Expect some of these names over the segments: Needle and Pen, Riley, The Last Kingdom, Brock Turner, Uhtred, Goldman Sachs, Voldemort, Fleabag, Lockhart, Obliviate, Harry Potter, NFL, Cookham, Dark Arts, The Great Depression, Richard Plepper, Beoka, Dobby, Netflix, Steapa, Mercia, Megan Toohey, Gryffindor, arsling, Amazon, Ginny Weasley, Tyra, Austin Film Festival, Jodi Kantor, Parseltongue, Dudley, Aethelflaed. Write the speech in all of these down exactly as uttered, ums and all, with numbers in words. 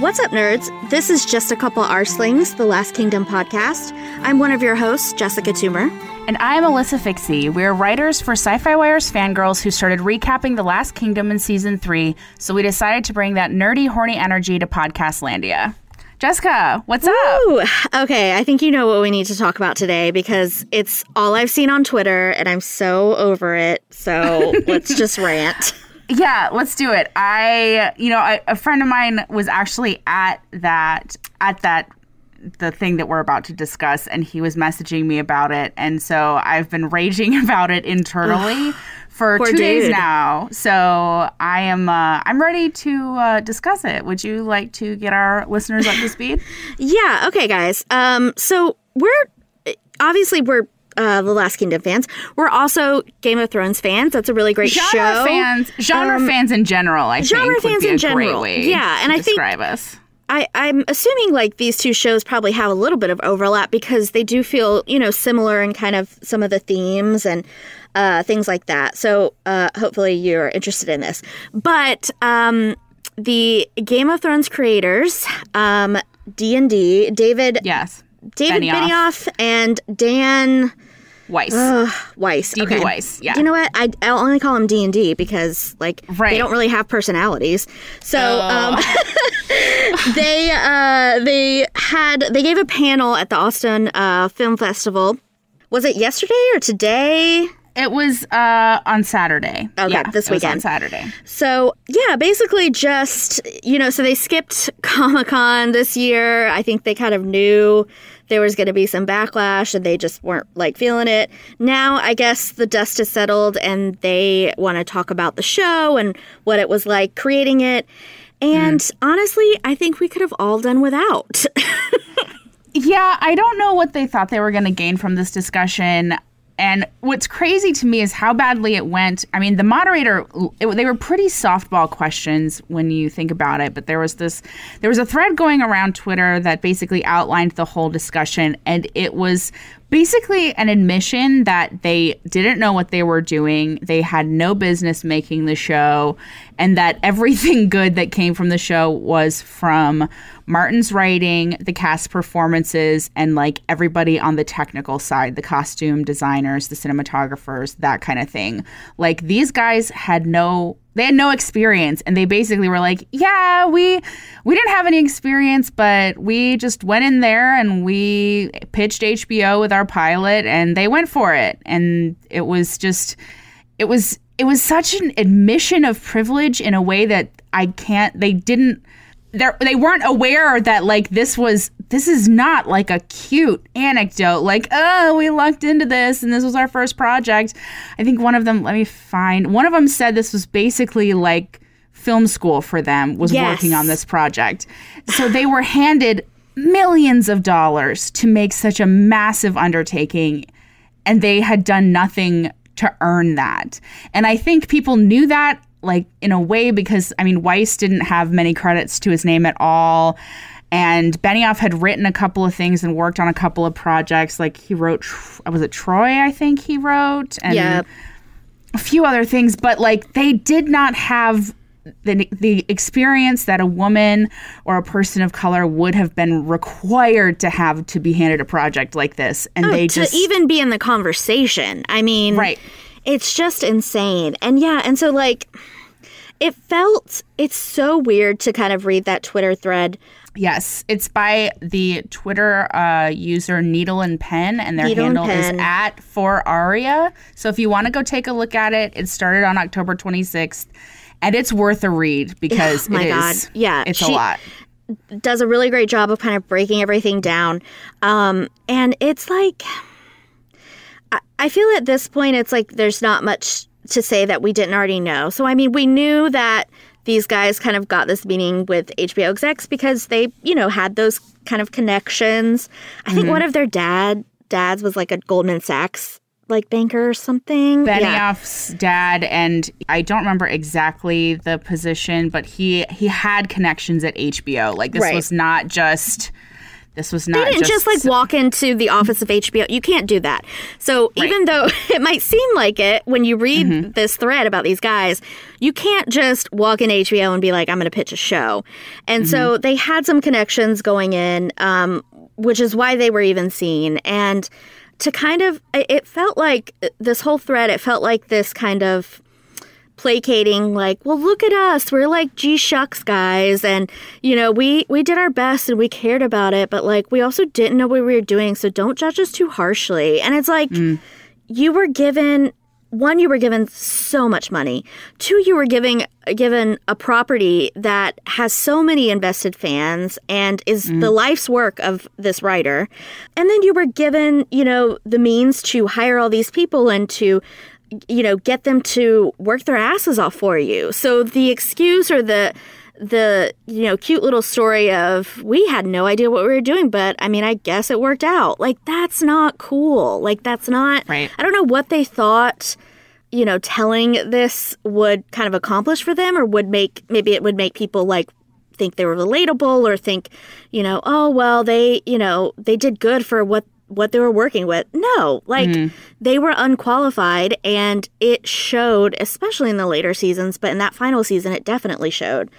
What's up, nerds? This is Just A Couple R Slings, The Last Kingdom podcast. I'm one of your hosts, Jessica Toomer. And I'm Alyssa Fixie. We are writers for SYFY Wire's Fangirls who started recapping The Last Kingdom in Season three, so we decided to bring that nerdy, horny energy to Podcastlandia. Jessica, what's Woo! up? Okay, I think you know what we need to talk about today because it's all I've seen on Twitter, and I'm so over it, so let's just rant. Yeah, let's do it. I, you know, I, a friend of mine was actually at that, at that, the thing that we're about to discuss, and he was messaging me about it. And so I've been raging about it internally for two dude. days now. So I am, uh, I'm ready to uh, discuss it. Would you like to get our listeners up to speed? Yeah. Okay, guys. Um, so we're, obviously we're, Uh, The Last Kingdom fans. We're also Game of Thrones fans. That's a really great genre show. Genre fans, genre um, fans in general, I genre think, fans would be in a general. Great way yeah, and to I describe think us. I, I'm assuming like these two shows probably have a little bit of overlap because they do feel, you know, similar in kind of some of the themes and uh, things like that. So uh, hopefully you're interested in this. But um, the Game of Thrones creators, um, D and D, David. Yes. David Benioff. Benioff and Dan Weiss. Uh, Weiss. D B okay. Weiss, yeah. You know what? I, I'll only call him D and D because, like, right. they don't really have personalities. So oh. um, they uh, they had they gave a panel at the Austin uh, Film Festival. Was it yesterday or today? It was uh, on Saturday. Okay, yeah, this weekend. It was on Saturday. So, yeah, basically just, you know, so they skipped Comic-Con this year. I think they kind of knew there was going to be some backlash and they just weren't, like, feeling it. Now, I guess the dust has settled and they want to talk about the show and what it was like creating it. And mm. honestly, I think we could have all done without. Yeah, I don't know what they thought they were going to gain from this discussion. And what's crazy to me is how badly it went. I mean, the moderator, it, they were pretty softball questions when you think about it. But there was this, there was a thread going around Twitter that basically outlined the whole discussion. And it was basically an admission that they didn't know what they were doing. They had no business making the show. And that everything good that came from the show was from Martin's writing, the cast performances, and like everybody on the technical side, the costume designers, the cinematographers, that kind of thing. Like these guys had no, they had no experience. And they basically were like, yeah, we we didn't have any experience, but we just went in there and we pitched H B O with our pilot and they went for it. And it was just, it was, it was such an admission of privilege in a way that I can't, they didn't, they weren't aware that like this was, this is not like a cute anecdote. Like, oh, we lucked into this and this was our first project. I think one of them, let me find, one of them said this was basically like film school for them was yes. working on this project. So they were handed millions of dollars to make such a massive undertaking and they had done nothing to earn that. And I think people knew that, like, in a way, because, I mean, Weiss didn't have many credits to his name at all. And Benioff had written a couple of things and worked on a couple of projects. Like, he wrote, was it Troy, I think he wrote? And yep. a few other things. But, like, they did not have the the experience that a woman or a person of color would have been required to have to be handed a project like this. And oh, they just... to even be in the conversation. I mean... Right. It's just insane. And yeah, and so like it felt it's so weird to kind of read that Twitter thread. Yes, it's by the Twitter uh, user Needle and Pen, and their Needle handle is at four aria. So if you want to go take a look at it, it started on October twenty-sixth, and it's worth a read because oh, my it God. is. Yeah, it's she- a lot. Does a really great job of kind of breaking everything down, um, and it's like. I, I feel at this point it's like there's not much to say that we didn't already know. So, I mean, we knew that these guys kind of got this meeting with H B O execs because they, you know, had those kind of connections. I think mm-hmm. one of their dad dads was like a Goldman Sachs like banker or something. Benioff's yeah. dad, and I don't remember exactly the position, but he he had connections at H B O. Like this right. was not just this was not. They didn't just, just like so- walk into the office of H B O. You can't do that. So right. even though it might seem like it when you read mm-hmm. this thread about these guys, you can't just walk into H B O and be like, I'm going to pitch a show. And mm-hmm. so they had some connections going in, um, which is why they were even seen. And to kind of, it felt like this whole thread, it felt like this kind of placating, like, well, look at us. We're like, gee shucks, guys. And, you know, we, we did our best and we cared about it. But, like, we also didn't know what we were doing. So don't judge us too harshly. And it's like, mm. you were given, one, you were given so much money. Two, you were giving given a property that has so many invested fans and is mm. the life's work of this writer. And then you were given, you know, the means to hire all these people and to, you know, get them to work their asses off for you. So the excuse or the, the you know, cute little story of we had no idea what we were doing, but I mean, I guess it worked out. Like, that's not cool. Like, that's not right. I don't know what they thought, you know, telling this would kind of accomplish for them or would make, maybe it would make people like think they were relatable or think, you know, oh, well, they, you know, they did good for what what they were working with. No, like mm-hmm. they were unqualified, and it showed, especially in the later seasons, but in that final season, it definitely showed.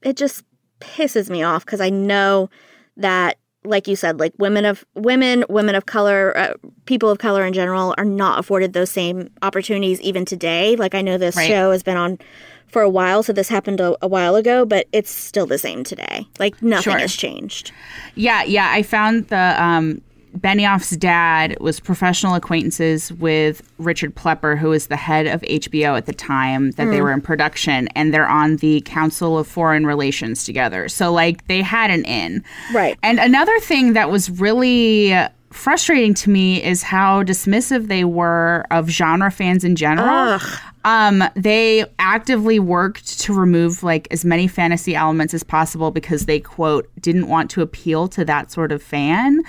It just pisses me off because I know that, like you said, like women of women, women of color, uh, people of color in general are not afforded those same opportunities even today. Like I know this right. show has been on for a while, so this happened a, a while ago, but it's still the same today. Like nothing sure. has changed. Yeah, yeah. I found the... um Benioff's dad was professional acquaintances with Richard Plepper, who was the head of H B O at the time that mm. they were in production, and they're on the Council of Foreign Relations together. So, like, they had an in. Right. And another thing that was really frustrating to me is how dismissive they were of genre fans in general. Ugh. Um, they actively worked to remove like as many fantasy elements as possible because they, quote, didn't want to appeal to that sort of fan.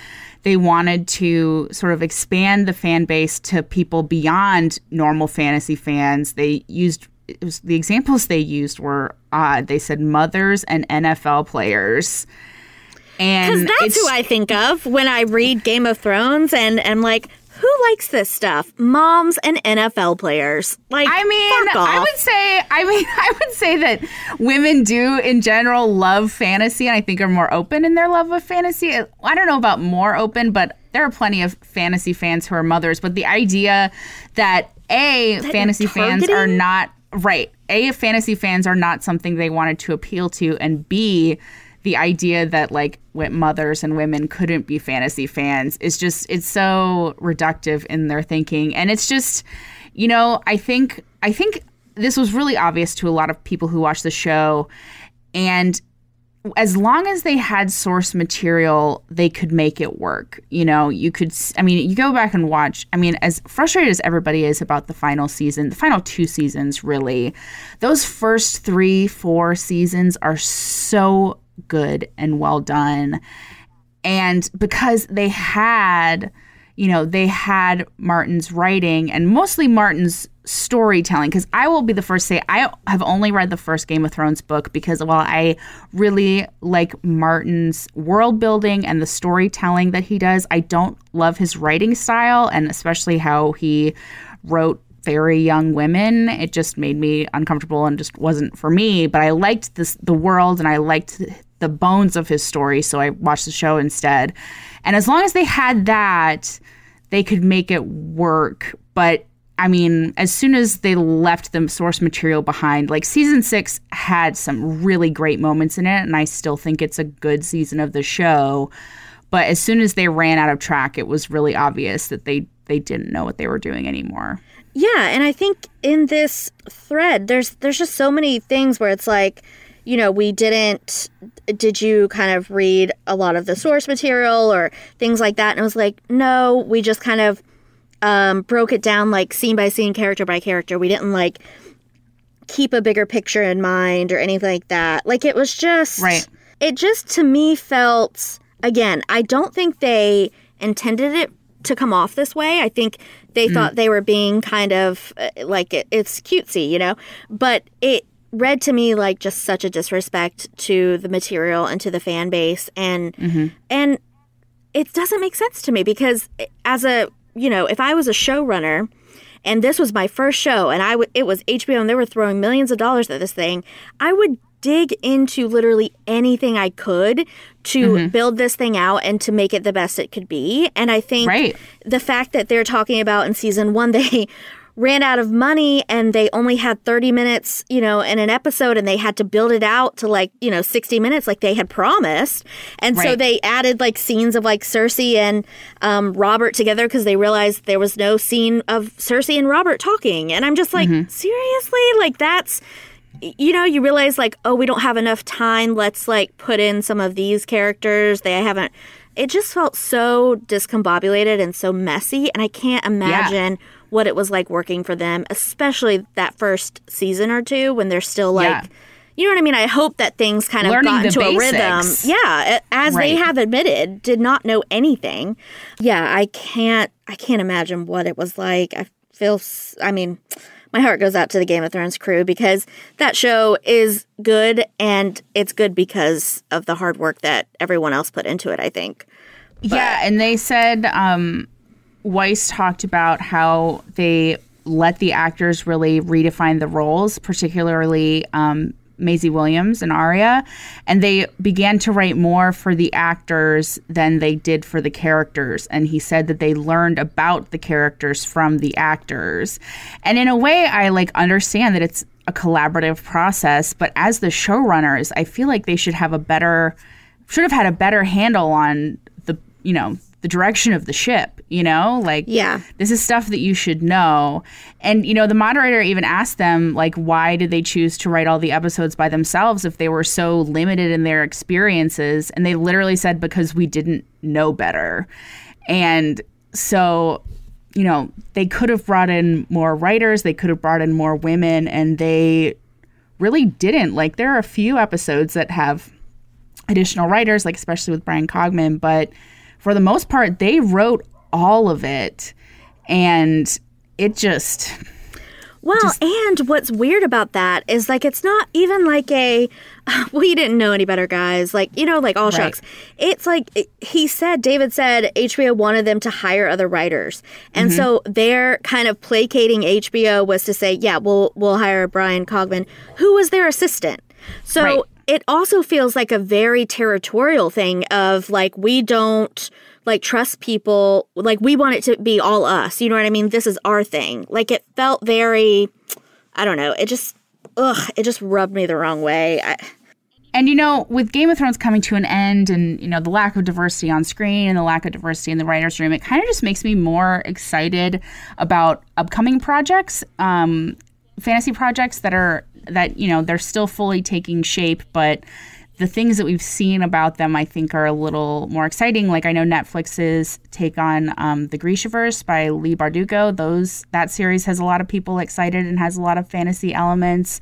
They wanted to sort of expand the fan base to people beyond normal fantasy fans. They used it was, the examples they used were odd. They said mothers and N F L players. Because that's who I think of when I read Game of Thrones and am like, who likes this stuff? Moms and N F L players. Like, I mean, fuck off. I would say, I mean, I would say that women do in general love fantasy, and I think are more open in their love of fantasy. I don't know about more open, but there are plenty of fantasy fans who are mothers. But the idea that a that fantasy fans are not right, a fantasy fans are not something they wanted to appeal to, and b the idea that, like, mothers and women couldn't be fantasy fans is just, it's so reductive in their thinking. And it's just, you know, I think, I think this was really obvious to a lot of people who watch the show. And as long as they had source material, they could make it work. You know, you could, I mean, you go back and watch. I mean, as frustrated as everybody is about the final season, the final two seasons, really, those first three, four seasons are so good and well done. And because they had, you know, they had Martin's writing and mostly Martin's storytelling, because I will be the first to say I have only read the first Game of Thrones book because while I really like Martin's world building and the storytelling that he does, I don't love his writing style and especially how he wrote Very Young Women. It just made me uncomfortable and just wasn't for me. But I liked this, the world, and I liked the bones of his story, so I watched the show instead. And as long as they had that, they could make it work. But, I mean, as soon as they left the source material behind, like, season six had some really great moments in it, and I still think it's a good season of the show. But as soon as they ran out of track, it was really obvious that they, they didn't know what they were doing anymore. Yeah, and I think in this thread, there's there's just so many things where it's like, you know, we didn't, did you kind of read a lot of the source material or things like that? And it was like, no, we just kind of um, broke it down like scene by scene, character by character. We didn't like keep a bigger picture in mind or anything like that. Like it was just, right. It just to me felt, again, I don't think they intended it to come off this way. I think they mm. thought they were being kind of uh, like it, it's cutesy, you know, but it read to me like just such a disrespect to the material and to the fan base. And, mm-hmm. and it doesn't make sense to me because as a, you know, if I was a showrunner and this was my first show and I w- it was H B O and they were throwing millions of dollars at this thing, I would dig into literally anything I could to mm-hmm. build this thing out and to make it the best it could be. And I think right. the fact that they're talking about in season one, they ran out of money and they only had thirty minutes, you know, in an episode and they had to build it out to like, you know, sixty minutes like they had promised. And right. so they added like scenes of like Cersei and um, Robert together because they realized there was no scene of Cersei and Robert talking. And I'm just like, mm-hmm. seriously? Like that's... You know, you realize like, oh, we don't have enough time. Let's like put in some of these characters. They haven't. It just felt so discombobulated and so messy. And I can't imagine yeah. what it was like working for them, especially that first season or two when they're still like, yeah. you know what I mean? I hope that things kind of got into a rhythm. Yeah. As right. they have admitted, did not know anything. Yeah. I can't, I can't imagine what it was like. I feel, I mean... My heart goes out to the Game of Thrones crew because that show is good and it's good because of the hard work that everyone else put into it, I think. But. Yeah, and they said um, Weiss talked about how they let the actors really redefine the roles, particularly um, Maisie Williams and Arya, and they began to write more for the actors than they did for the characters. And he said that they learned about the characters from the actors. And in a way, I like understand that it's a collaborative process, but as the showrunners, I feel like they should have a better, should have had a better handle on the, you know, the direction of the ship, you know, like, yeah, this is stuff that you should know. And, you know, the moderator even asked them, like, why did they choose to write all the episodes by themselves if they were so limited in their experiences? And they literally said, because we didn't know better. And so, you know, they could have brought in more writers, they could have brought in more women, and they really didn't. Like, there are a few episodes that have additional writers, like, especially with Brian Cogman, but for the most part, they wrote all of it, and it just... Well, just... and what's weird about that is, like, it's not even like a, well, you didn't know any better, guys. Like, you know, like, all shucks. Right. It's like, it, he said, David said, H B O wanted them to hire other writers. And mm-hmm. so their kind of placating H B O was to say, yeah, we'll, we'll hire Brian Cogman, who was their assistant. So... Right. It also feels like a very territorial thing of, like, we don't, like, trust people. Like, we want it to be all us. You know what I mean? This is our thing. Like, it felt very, I don't know. It just, ugh, it just rubbed me the wrong way. I... And, you know, with Game of Thrones coming to an end and, you know, the lack of diversity on screen and the lack of diversity in the writer's room, it kind of just makes me more excited about upcoming projects, um, fantasy projects that are, that, you know, they're still fully taking shape, but the things that we've seen about them, I think, are a little more exciting. Like, I know Netflix's take on um, The Grishaverse by Leigh Bardugo. Those that series has a lot of people excited and has a lot of fantasy elements.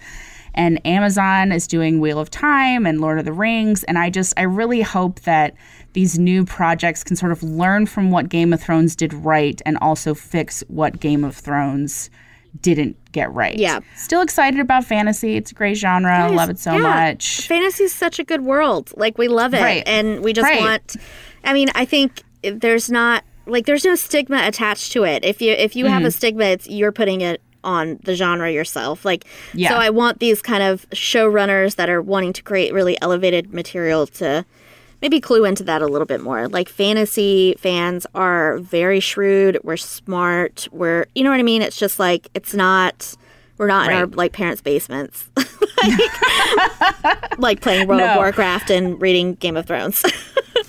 And Amazon is doing Wheel of Time and Lord of the Rings. And I just, I really hope that these new projects can sort of learn from what Game of Thrones did right and also fix what Game of Thrones didn't get right. Yeah. Still excited about fantasy. It's a great genre. I love it so yeah. much. Fantasy is such a good world. Like, we love it. Right. And we just right. want... I mean, I think there's not... Like, there's no stigma attached to it. If you if you mm-hmm. have a stigma, it's you're putting it on the genre yourself. Like, yeah. so I want these kind of showrunners that are wanting to create really elevated material to maybe clue into that a little bit more. Like, fantasy fans are very shrewd. We're smart. We're, you know what I mean? It's just like, it's not, we're not right. in our, like, parents' basements. like, like playing World no. of Warcraft and reading Game of Thrones.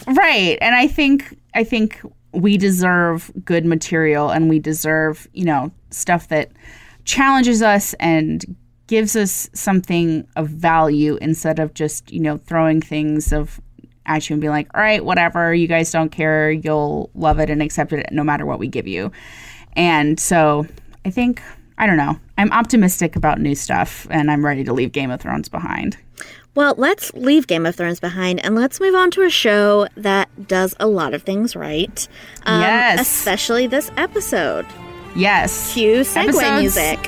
right. And I think, I think we deserve good material and we deserve, you know, stuff that challenges us and gives us something of value instead of just, you know, throwing things of, at you and be like, all right, whatever, you guys don't care, you'll love it and accept it no matter what we give you. And so I think, I don't know, I'm optimistic about new stuff, and I'm ready to leave Game of Thrones behind. Well, let's leave Game of Thrones behind, and let's move on to a show that does a lot of things right. Um, yes. Especially this episode. Yes. Cue segue Episodes. Music.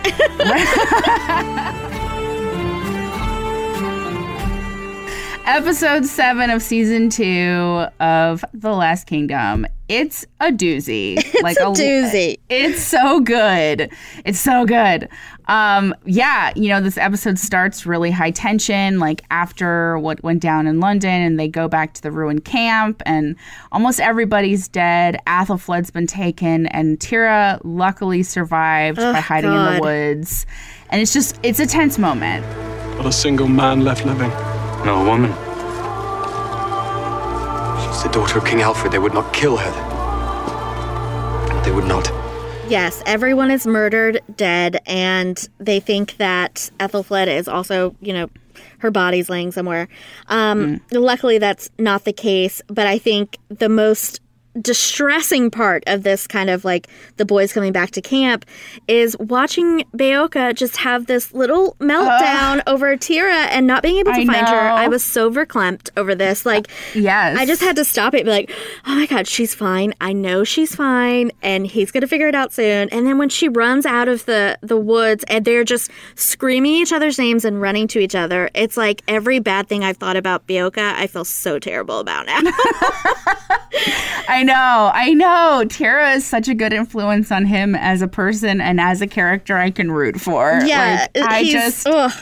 Episode seven of season two of The Last Kingdom. It's a doozy. It's like a, a doozy. It's so good. It's so good. Um, yeah, you know, this episode starts really high tension, like after what went down in London, and they go back to the ruined camp, and almost everybody's dead. Aethelflaed's been taken, and Tyra luckily survived oh, by hiding God. in the woods. And it's just, it's a tense moment. Not a single man left living. No woman. She's the daughter of King Alfred. They would not kill her. They would not. Yes, everyone is murdered, dead, and they think that Aethelflaed is also, you know, her body's laying somewhere. Um, mm. Luckily, that's not the case, but I think the most distressing part of this kind of like the boys coming back to camp is watching Beoka just have this little meltdown uh, over Tyra and not being able to I find know. her. I was so verklempt over this. Like, yes. I just had to stop it and be like, oh my God, she's fine. I know she's fine. And he's going to figure it out soon. And then when she runs out of the, the woods and they're just screaming each other's names and running to each other, it's like every bad thing I've thought about Beoka, I feel so terrible about now. I know, I know. Tyra is such a good influence on him as a person and as a character I can root for. Yeah, like, I just ugh.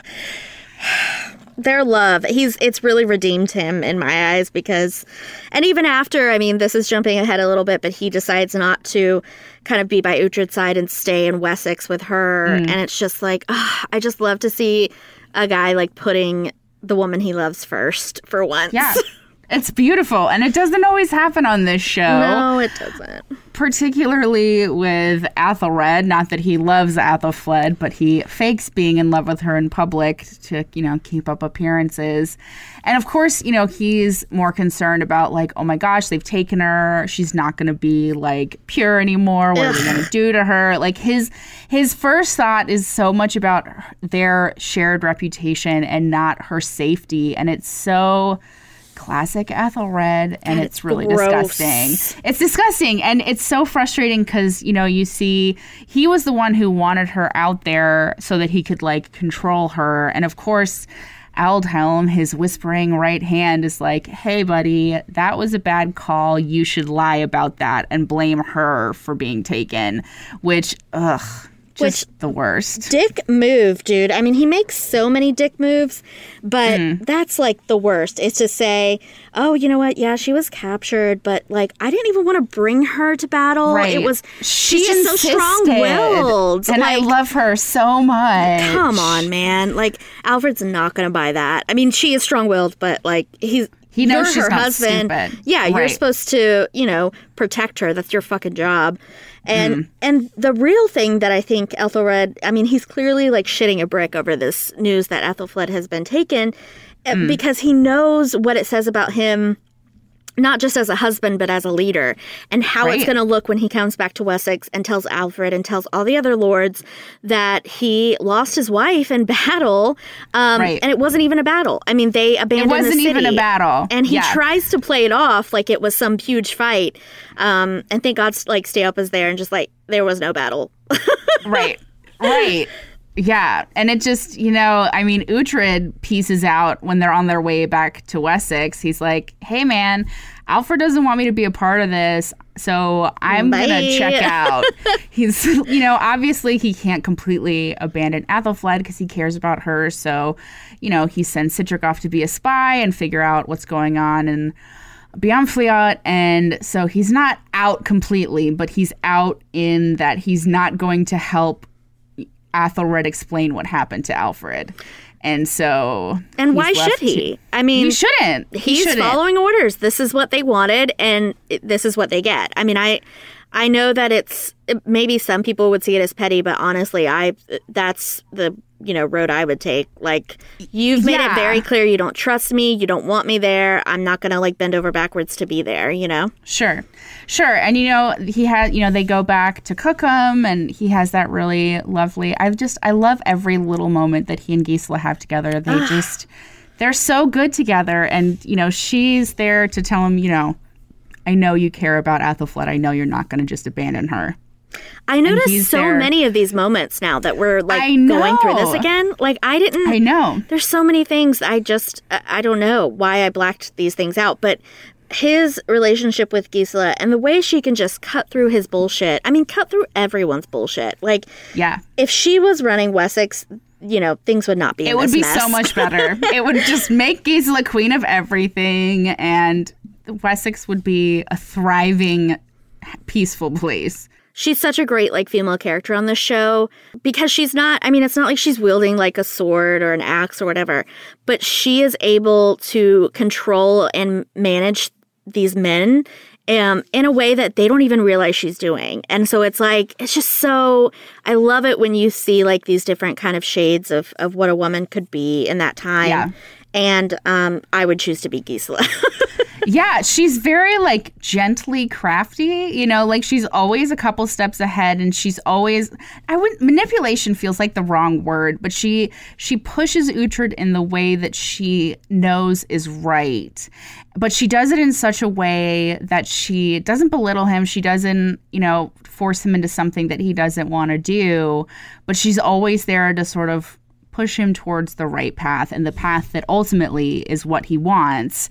Their love. He's it's really redeemed him in my eyes because, and even after, I mean, this is jumping ahead a little bit, but he decides not to kind of be by Uhtred's side and stay in Wessex with her, mm. and it's just like ugh, I just love to see a guy like putting the woman he loves first for once. Yeah. It's beautiful, and it doesn't always happen on this show. No, it doesn't. Particularly with Aethelred, not that he loves Aethelflaed, but he fakes being in love with her in public to, you know, keep up appearances. And of course, you know, he's more concerned about like, oh my gosh, they've taken her. She's not going to be like pure anymore. What Ugh. are they going to do to her? Like his his first thought is so much about their shared reputation and not her safety, and it's so classic Aethelred, and it's really Gross. disgusting. It's disgusting, and it's so frustrating because, you know, you see he was the one who wanted her out there so that he could, like, control her. And, of course, Aldhelm, his whispering right hand, is like, hey, buddy, that was a bad call. You should lie about that and blame her for being taken, which, ugh. Just Which, the worst. Dick move, dude. I mean, he makes so many dick moves, but mm. that's like the worst. It's to say, oh, you know what? Yeah, she was captured, but like, I didn't even want to bring her to battle. Right. It was, she she's just so strong-willed. And like, I love her so much. Come on, man. Like, Alfred's not going to buy that. I mean, she is strong-willed, but like, he's. He knows you're she's her not husband. Stupid. Yeah, right. You're supposed to, you know, protect her. That's your fucking job. And mm. and the real thing that I think Aethelred, I mean, he's clearly like shitting a brick over this news that Aethelflaed has been taken mm. because he knows what it says about him, not just as a husband, but as a leader, and how right. it's going to look when he comes back to Wessex and tells Alfred and tells all the other lords that he lost his wife in battle. Um, right. And it wasn't even a battle. I mean, they abandoned the city. It wasn't even a battle. And he yeah. tries to play it off like it was some huge fight. Um, and thank God, like, Steapa is there and just like, there was no battle. Right. Right. Yeah, and it just, you know, I mean, Uhtred pieces out when they're on their way back to Wessex. He's like, hey, man, Alfred doesn't want me to be a part of this, so I'm going to check out. He's, you know, obviously he can't completely abandon Aethelflaed because he cares about her. So, you know, he sends Citric off to be a spy and figure out what's going on in Beamfleot. And so he's not out completely, but he's out in that he's not going to help Aethelred explain what happened to Alfred. And so And why should he? To, I mean, he shouldn't. He he's shouldn't. Following orders. This is what they wanted, and this is what they get. I mean, I I know that it's, maybe some people would see it as petty, but honestly, I that's the, you know, road I would take. Like, you've made yeah. it very clear you don't trust me, you don't want me there, I'm not going to, like, bend over backwards to be there, you know? Sure. Sure. And, you know, he had, you know, they go back to Cookham, and he has that really lovely, I've just, I love every little moment that he and Gisela have together. They just, they're so good together, and, you know, she's there to tell him, you know, I know you care about Aethelflaed. I know you're not going to just abandon her. I noticed so there. many of these moments now that we're like going through this again. Like I didn't. I know. There's so many things. I just I don't know why I blacked these things out. But his relationship with Gisela and the way she can just cut through his bullshit. I mean, cut through everyone's bullshit. Like yeah, if she was running Wessex, you know, things would not be. It in would this be mess. so much better. It would just make Gisela queen of everything, and Wessex would be a thriving, peaceful place. She's such a great, like, female character on this show because she's not, I mean, it's not like she's wielding, like, a sword or an axe or whatever, but she is able to control and manage these men um, in a way that they don't even realize she's doing. And so it's like, it's just so, I love it when you see, like, these different kind of shades of, of what a woman could be in that time. Yeah. And um, I would choose to be Gisela. Yeah, she's very, like, gently crafty, you know, like, she's always a couple steps ahead, and she's always, I wouldn't, manipulation feels like the wrong word, but she she pushes Uhtred in the way that she knows is right. But she does it in such a way that she doesn't belittle him, she doesn't, you know, force him into something that he doesn't want to do, but she's always there to sort of push him towards the right path, and the path that ultimately is what he wants.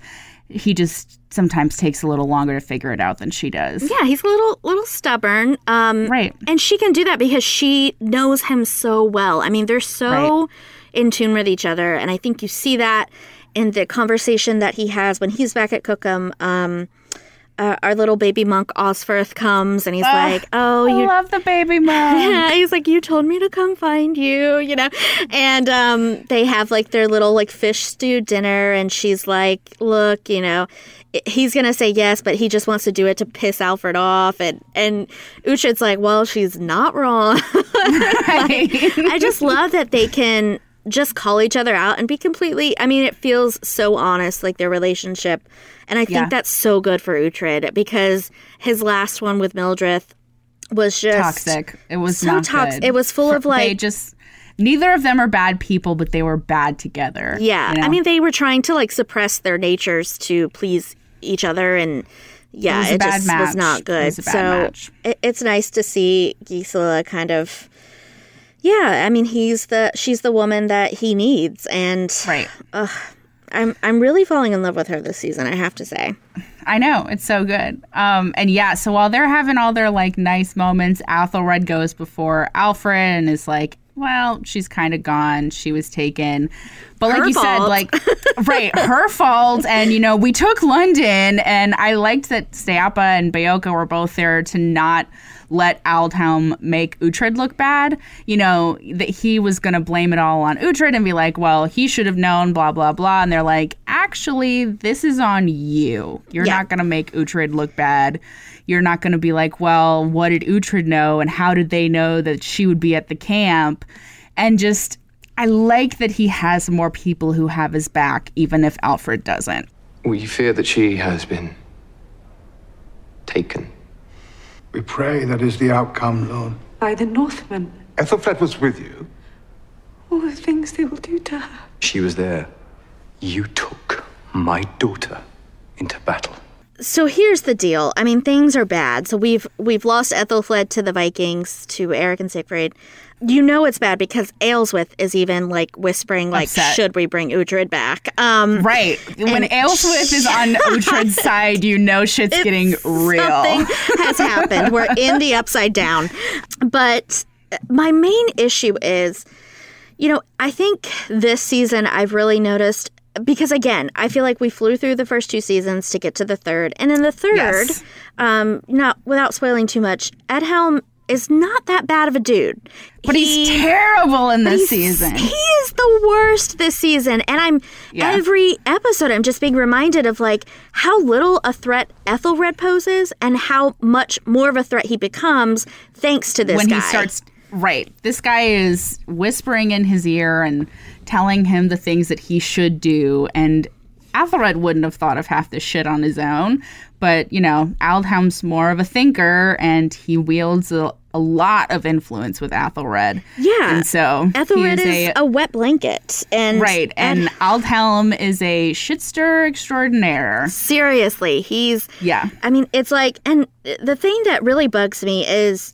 He just sometimes takes a little longer to figure it out than she does. Yeah, he's a little little stubborn. Um, right. And she can do that because she knows him so well. I mean, they're so right. in tune with each other. And I think you see that in the conversation that he has when he's back at Cookham. Um, uh, our little baby monk, Osferth, comes and he's oh, like, oh, you I love the baby monk. Yeah, he's like, you told me to come find you, you know. And um, they have, like, their little, like, fish stew dinner, and she's like, look, you know, he's going to say yes, but he just wants to do it to piss Alfred off. And, and Uhtred's like, well, she's not wrong. Right. Like, I just love that they can just call each other out and be completely, I mean, it feels so honest, like, their relationship. And I think yeah. that's so good for Uhtred, because his last one with Mildred was just toxic. It was so toxic. It was full for, of like they just neither of them are bad people, but they were bad together. Yeah. You know? I mean, they were trying to, like, suppress their natures to please each other, and yeah, it, was a it bad just match. was not good. It was a bad so match. It, it's nice to see Gisela kind of Yeah, I mean, he's the she's the woman that he needs, and right. Uh, I'm I'm really falling in love with her this season, I have to say. I know, it's so good. Um, and yeah, so while they're having all their, like, nice moments, Aethelred goes before Alfred and is like, well, she's kind of gone. She was taken. But like her you fault. said, like, right, her fault. And, you know, we took London, and I liked that Steapa and Beoka were both there to not let Aldhelm make Uhtred look bad. You know, that he was going to blame it all on Uhtred and be like, well, he should have known, blah, blah, blah. And they're like, actually, this is on you. You're yeah. not going to make Uhtred look bad. You're not going to be like, well, what did Uhtred know? And how did they know that she would be at the camp? And just, I like that he has more people who have his back, even if Alfred doesn't. We fear that she has been taken. We pray that is the outcome, Lord. By the Northmen. Aethelflaed was with you. All the things they will do to her. She was there. You took my daughter into battle. So here's the deal. I mean, things are bad. So we've we've lost Aethelflaed to the Vikings, to Eric and Siegfried. You know it's bad because Aelswith is even, like, whispering, like, upset. Should we bring Uhtred back? Um, right. When Aelswith is on Uhtred's side, you know shit's it's getting real. Something has happened. We're in the upside down. But my main issue is, you know, I think this season I've really noticed, because, again, I feel like we flew through the first two seasons to get to the third. And in the third, yes. um, not without spoiling too much, Aldhelm is not that bad of a dude. But he, he's terrible in this he's, season. He is is the worst this season. And I'm yeah. every episode, I'm just being reminded of like how little a threat Aethelred poses and how much more of a threat he becomes thanks to this when guy. When he starts, right. This guy is whispering in his ear and telling him the things that he should do. And Aethelred wouldn't have thought of half this shit on his own. But, you know, Aldhelm's more of a thinker, and he wields a, a lot of influence with Aethelred. Yeah. And so Aethelred is, is a, a wet blanket. And right. And, and Aldhelm is a shitster extraordinaire. Seriously. He's... Yeah. I mean, it's like... And the thing that really bugs me is,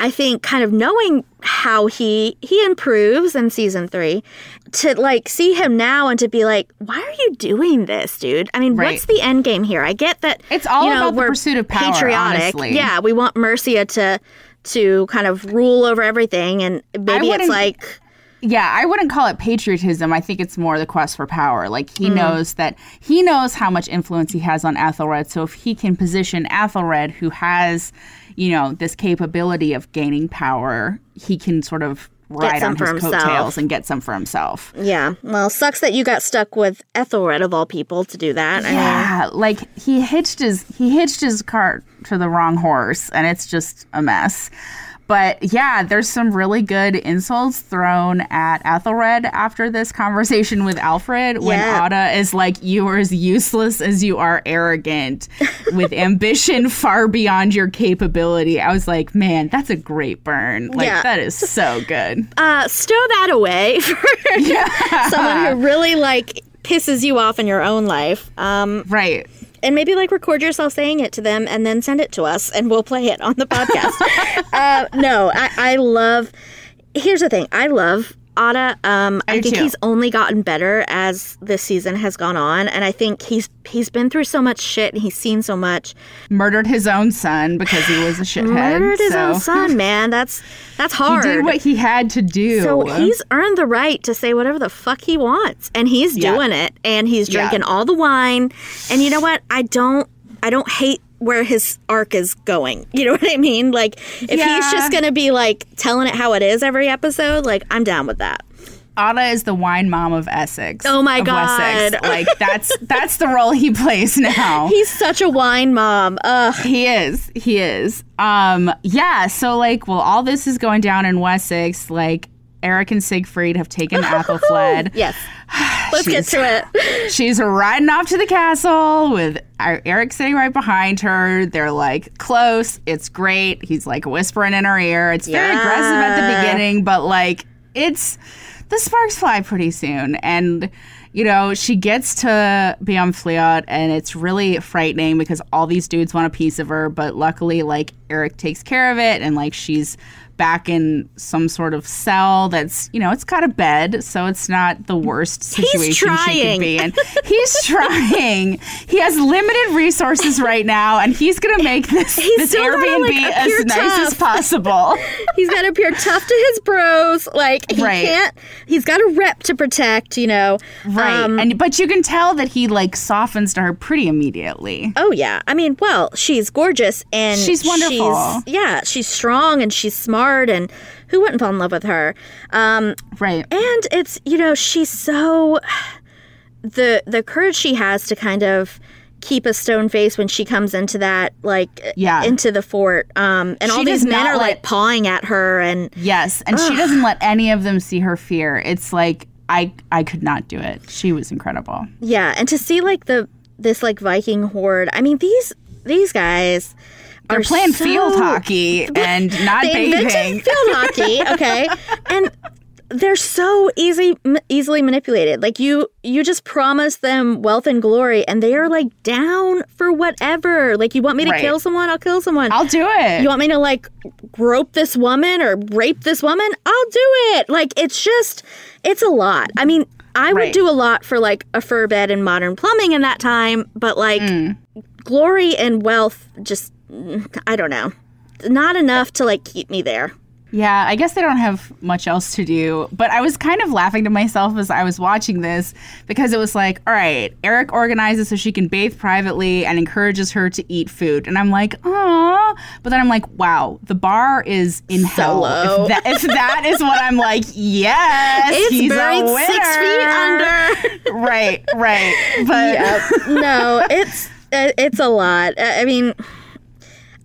I think, kind of knowing how he he improves in season three, to like see him now and to be like, why are you doing this, dude? I mean, right. what's the end game here? I get that it's all you know, about the pursuit of power. Patriotic, honestly. Yeah, we want Mercia to to kind of rule over everything, and maybe it's like, yeah, I wouldn't call it patriotism. I think it's more the quest for power. Like he mm. knows that he knows how much influence he has on Aethelred. So if he can position Aethelred, who has, you know, this capability of gaining power, he can sort of ride on his coattails and get some for himself. Yeah. Well, sucks that you got stuck with Aethelred of all people to do that. Yeah. I mean, like he hitched his he hitched his cart to the wrong horse, and it's just a mess. But yeah, there's some really good insults thrown at Aethelred after this conversation with Alfred when yeah. Ada is like, you are as useless as you are arrogant with ambition far beyond your capability. I was like, man, that's a great burn. Like, yeah. that is so good. Uh, stow that away for yeah. someone who really, like, pisses you off in your own life. Um, right. And maybe, like, record yourself saying it to them and then send it to us, and we'll play it on the podcast. uh, no, I, I love... Here's the thing. I love Ada. Um, I, I think too. He's only gotten better as this season has gone on, and I think he's he's been through so much shit, and he's seen so much. Murdered his own son because he was a shithead. Murdered so. his own son, man. That's, that's hard. He did what he had to do. So he's earned the right to say whatever the fuck he wants, and he's yeah. doing it, and he's drinking yeah. all the wine. And you know what? I don't I don't hate where his arc is going. You know what I mean? Like, if yeah. he's just going to be, like, telling it how it is every episode, like, I'm down with that. Ada is the wine mom of Essex. Oh, my God. Wessex. Like, that's that's the role he plays now. He's such a wine mom. Ugh. He is. He is. Um, yeah, so, like, well, all this is going down in Wessex. Like, Eric and Siegfried have taken Aethelflaed. Yes. Let's she's, get to it. She's riding off to the castle with Eric sitting right behind her. They're, like, close. It's great. He's, like, whispering in her ear. It's yeah. very aggressive at the beginning, but, like, it's... The sparks fly pretty soon. And, you know, she gets to Beamfleot, and it's really frightening because all these dudes want a piece of her, but luckily, like, Eric takes care of it, and, like, she's... back in some sort of cell that's, you know, it's got a bed, so it's not the worst situation she could be in. He's trying. He has limited resources right now, and he's going to make this, this Airbnb gotta, like, as nice tough. as possible. He's got to appear tough to his bros. Like, he right. can't, he's got a rep to protect, you know. Right. Um, and But you can tell that he, like, softens to her pretty immediately. Oh, yeah. I mean, well, she's gorgeous, and she's wonderful. She's, yeah, she's strong, and she's smart. And who wouldn't fall in love with her? Um, right. And it's, you know, she's so... The the courage she has to kind of keep a stone face when she comes into that, like, yeah. into the fort. Um, and she all these men are, let, like, pawing at her. And Yes. And ugh. she doesn't let any of them see her fear. It's like, I, I could not do it. She was incredible. Yeah. And to see, like, the this, like, Viking horde. I mean, these these guys... They're playing so, field hockey and not they bathing. They invented field hockey, okay? And they're so easy, easily manipulated. Like, you you just promise them wealth and glory, and they are, like, down for whatever. Like, you want me to right. kill someone? I'll kill someone. I'll do it. You want me to, like, grope this woman or rape this woman? I'll do it. Like, it's just, it's a lot. I mean, I right. would do a lot for, like, a fur bed and modern plumbing in that time, but, like, mm. glory and wealth just... I don't know. Not enough to, like, keep me there. Yeah, I guess they don't have much else to do. But I was kind of laughing to myself as I was watching this because it was like, all right, Eric organizes so she can bathe privately and encourages her to eat food. And I'm like, aw. But then I'm like, wow, the bar is in so hell. Low. If that, if that is what I'm like, yes, it's he's buried a winner. Six feet under. Right, right. But yep. No, it's it's a lot. I mean...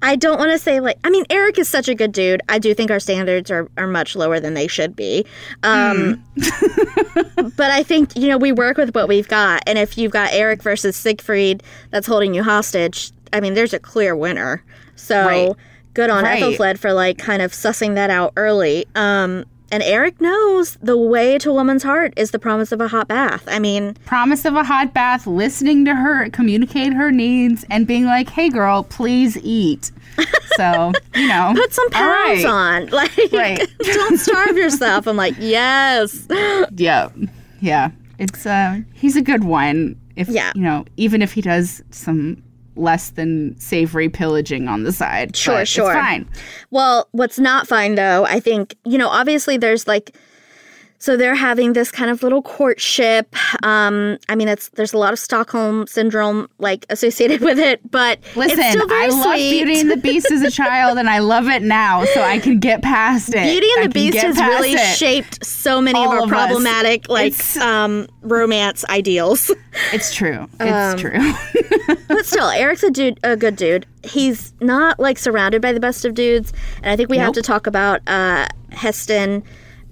I don't want to say, like, I mean, Eric is such a good dude. I do think our standards are, are much lower than they should be. Um, mm. But I think, you know, we work with what we've got. And if you've got Eric versus Siegfried that's holding you hostage, I mean, there's a clear winner. So right. Good on right. Aethelflaed for, like, kind of sussing that out early. Um, and Eric knows the way to a woman's heart is the promise of a hot bath. I mean... Promise of a hot bath, listening to her, communicate her needs, and being like, hey, girl, please eat. So, you know. Put some pounds right. on. Like, right. Don't starve yourself. I'm like, yes. Yeah. Yeah. It's, uh, he's a good one. If, yeah. You know, even if he does some... less than savory pillaging on the side. Sure, but sure. It's fine. Well, what's not fine, though, I think, you know, obviously there's like, so they're having this kind of little courtship. Um, I mean, it's there's a lot of Stockholm syndrome like associated with it, but listen, it's still very I sweet. Loved Beauty and the Beast as a child, and I love it now, so I can get past it. Beauty and I the Beast has really it. Shaped so many All of our of problematic like um, romance ideals. It's true. It's um, true. But still, Eric's a dude, a good dude. He's not like surrounded by the best of dudes, and I think we nope. have to talk about uh, Haesten.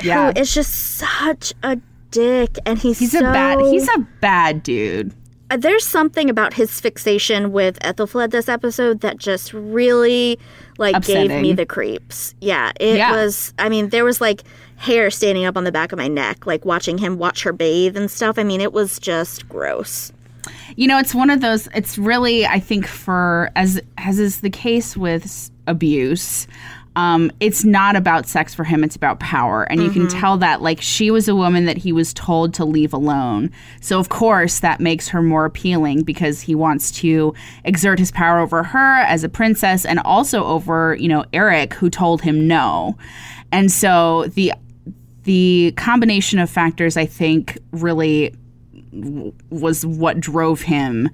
Yeah. Who is just such a dick, and he's he's so, a bad he's a bad dude. Uh, there's something about his fixation with Aethelflaed this episode that just really like upsetting. Gave me the creeps. Yeah, it yeah. was. I mean, there was like hair standing up on the back of my neck, like watching him watch her bathe and stuff. I mean, it was just gross. You know, it's one of those. It's really, I think, for as as is the case with abuse. Um, it's not about sex for him. It's about power. And mm-hmm. you can tell that, like, she was a woman that he was told to leave alone. So, of course, that makes her more appealing because he wants to exert his power over her as a princess and also over, you know, Eric, who told him no. And so the the combination of factors, I think, really w- was what drove him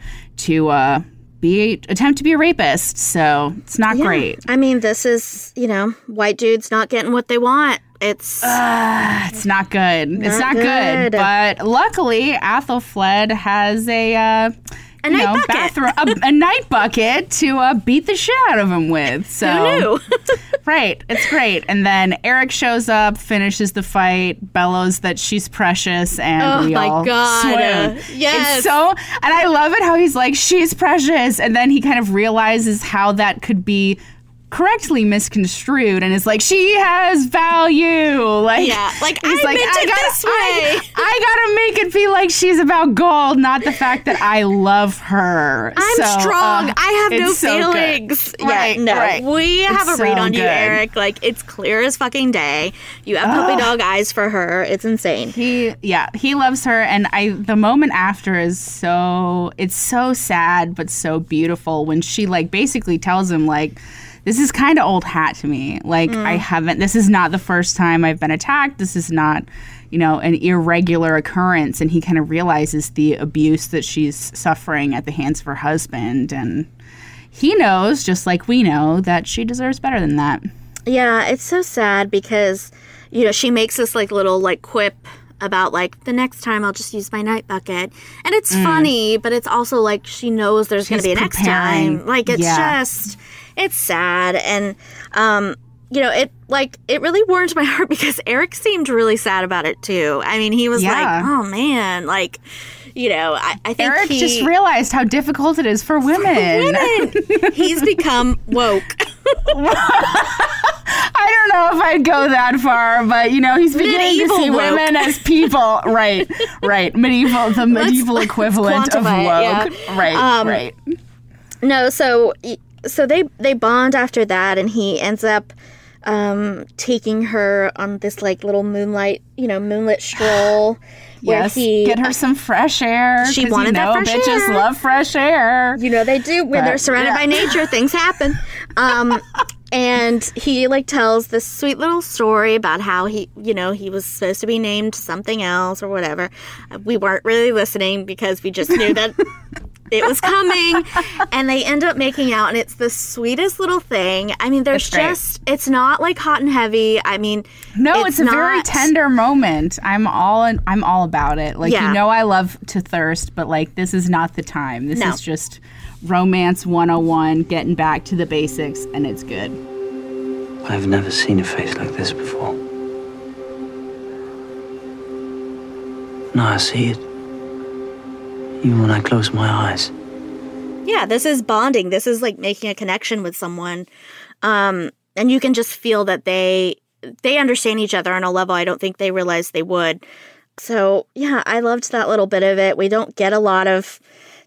to... Uh, Be, attempt to be a rapist, so it's not yeah. great. I mean, this is, you know, white dudes not getting what they want. It's uh, it's not good. Not it's not good. good. But luckily, Aethelflaed has a uh, a night know, bucket, bathroom, a, a night bucket to uh, beat the shit out of him with. So who knew? Right, it's great. And then Eric shows up, finishes the fight, bellows that she's precious, and oh we my all God. Swoon. Uh, yes. It's so, and I love it how he's like, she's precious, and then he kind of realizes how that could be correctly misconstrued, and is like, she has value. Like, yeah, like I like, meant I it gotta, this way. I, I gotta make it be like she's about gold, not the fact that I love her. I'm so, strong. Uh, I have no so feelings. Good. Right, yeah, no, right. We have it's a read so on good. You, Eric. Like, it's clear as fucking day. You have puppy dog eyes for her. It's insane. He, yeah, he loves her, and I. The moment after is so. It's so sad, but so beautiful when she like basically tells him like. This is kind of old hat to me. Like, mm. I haven't... This is not the first time I've been attacked. This is not, you know, an irregular occurrence. And he kind of realizes the abuse that she's suffering at the hands of her husband. And he knows, just like we know, that she deserves better than that. Yeah, it's so sad because, you know, she makes this, like, little, like, quip about, like, the next time I'll just use my night bucket. And it's mm. funny, but it's also, like, she knows there's going to be a next time. Like, it's yeah. just... It's sad, and, um, you know, it, like, it really warmed my heart because Eric seemed really sad about it, too. I mean, he was yeah. like, oh, man, like, you know, I, I think Eric he, just realized how difficult it is for women. For women. He's become woke. I don't know if I'd go that far, but, you know, he's beginning medieval to see woke. Women as people. Right, right. Medieval, the medieval let's, equivalent let's of woke. It, yeah. Right, um, right. No, so... So they, they bond after that, and he ends up um, taking her on this, like, little moonlight, you know, moonlit stroll. Yes, where he, get her some fresh air. She wanted you know, that fresh bitches air. Bitches love fresh air. You know they do. When but, they're surrounded yeah. by nature, things happen. Um, And he, like, tells this sweet little story about how he, you know, he was supposed to be named something else or whatever. We weren't really listening because we just knew that it was coming. And they end up making out, and it's the sweetest little thing. I mean, there's just, it's not, like, hot and heavy. I mean, no, it's, it's a not... very tender moment. I'm all in, I'm all about it. Like, yeah. You know, I love to thirst, but, like, this is not the time. This no. is just... Romance one oh one, getting back to the basics, and it's good. I've never seen a face like this before. Now I see it. Even when I close my eyes. Yeah, this is bonding. This is like making a connection with someone. Um, and you can just feel that they they understand each other on a level I don't think they realized they would. So, yeah, I loved that little bit of it. We don't get a lot of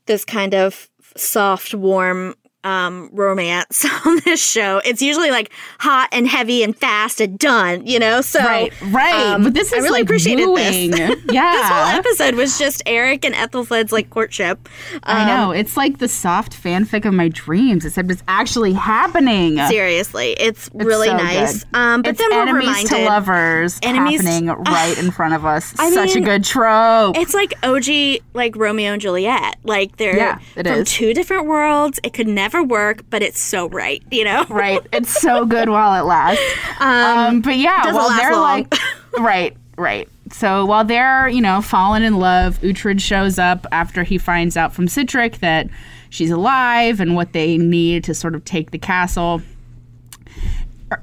this kind of soft, warm um, romance on this show. It's usually like hot and heavy and fast and done, you know? So, right, right. Um, but this is I really like appreciated wooing. This. Yeah. This whole episode was just Eric and Aethelflaed's like courtship. Um, I know. It's like the soft fanfic of my dreams, except it's actually happening. Seriously. It's, it's really so nice. Um, but it's then we're enemies reminded. Enemies to lovers enemies, happening uh, right in front of us. I Such mean, a good trope. It's like O G, like Romeo and Juliet. Like they're yeah, from is. two different worlds. It could never work, but it's so right, you know? Right. It's so good while it lasts. Um, um, but yeah, while they're long. like, right, right. So while they're, you know, falling in love, Uhtred shows up after he finds out from Citric that she's alive and what they need to sort of take the castle.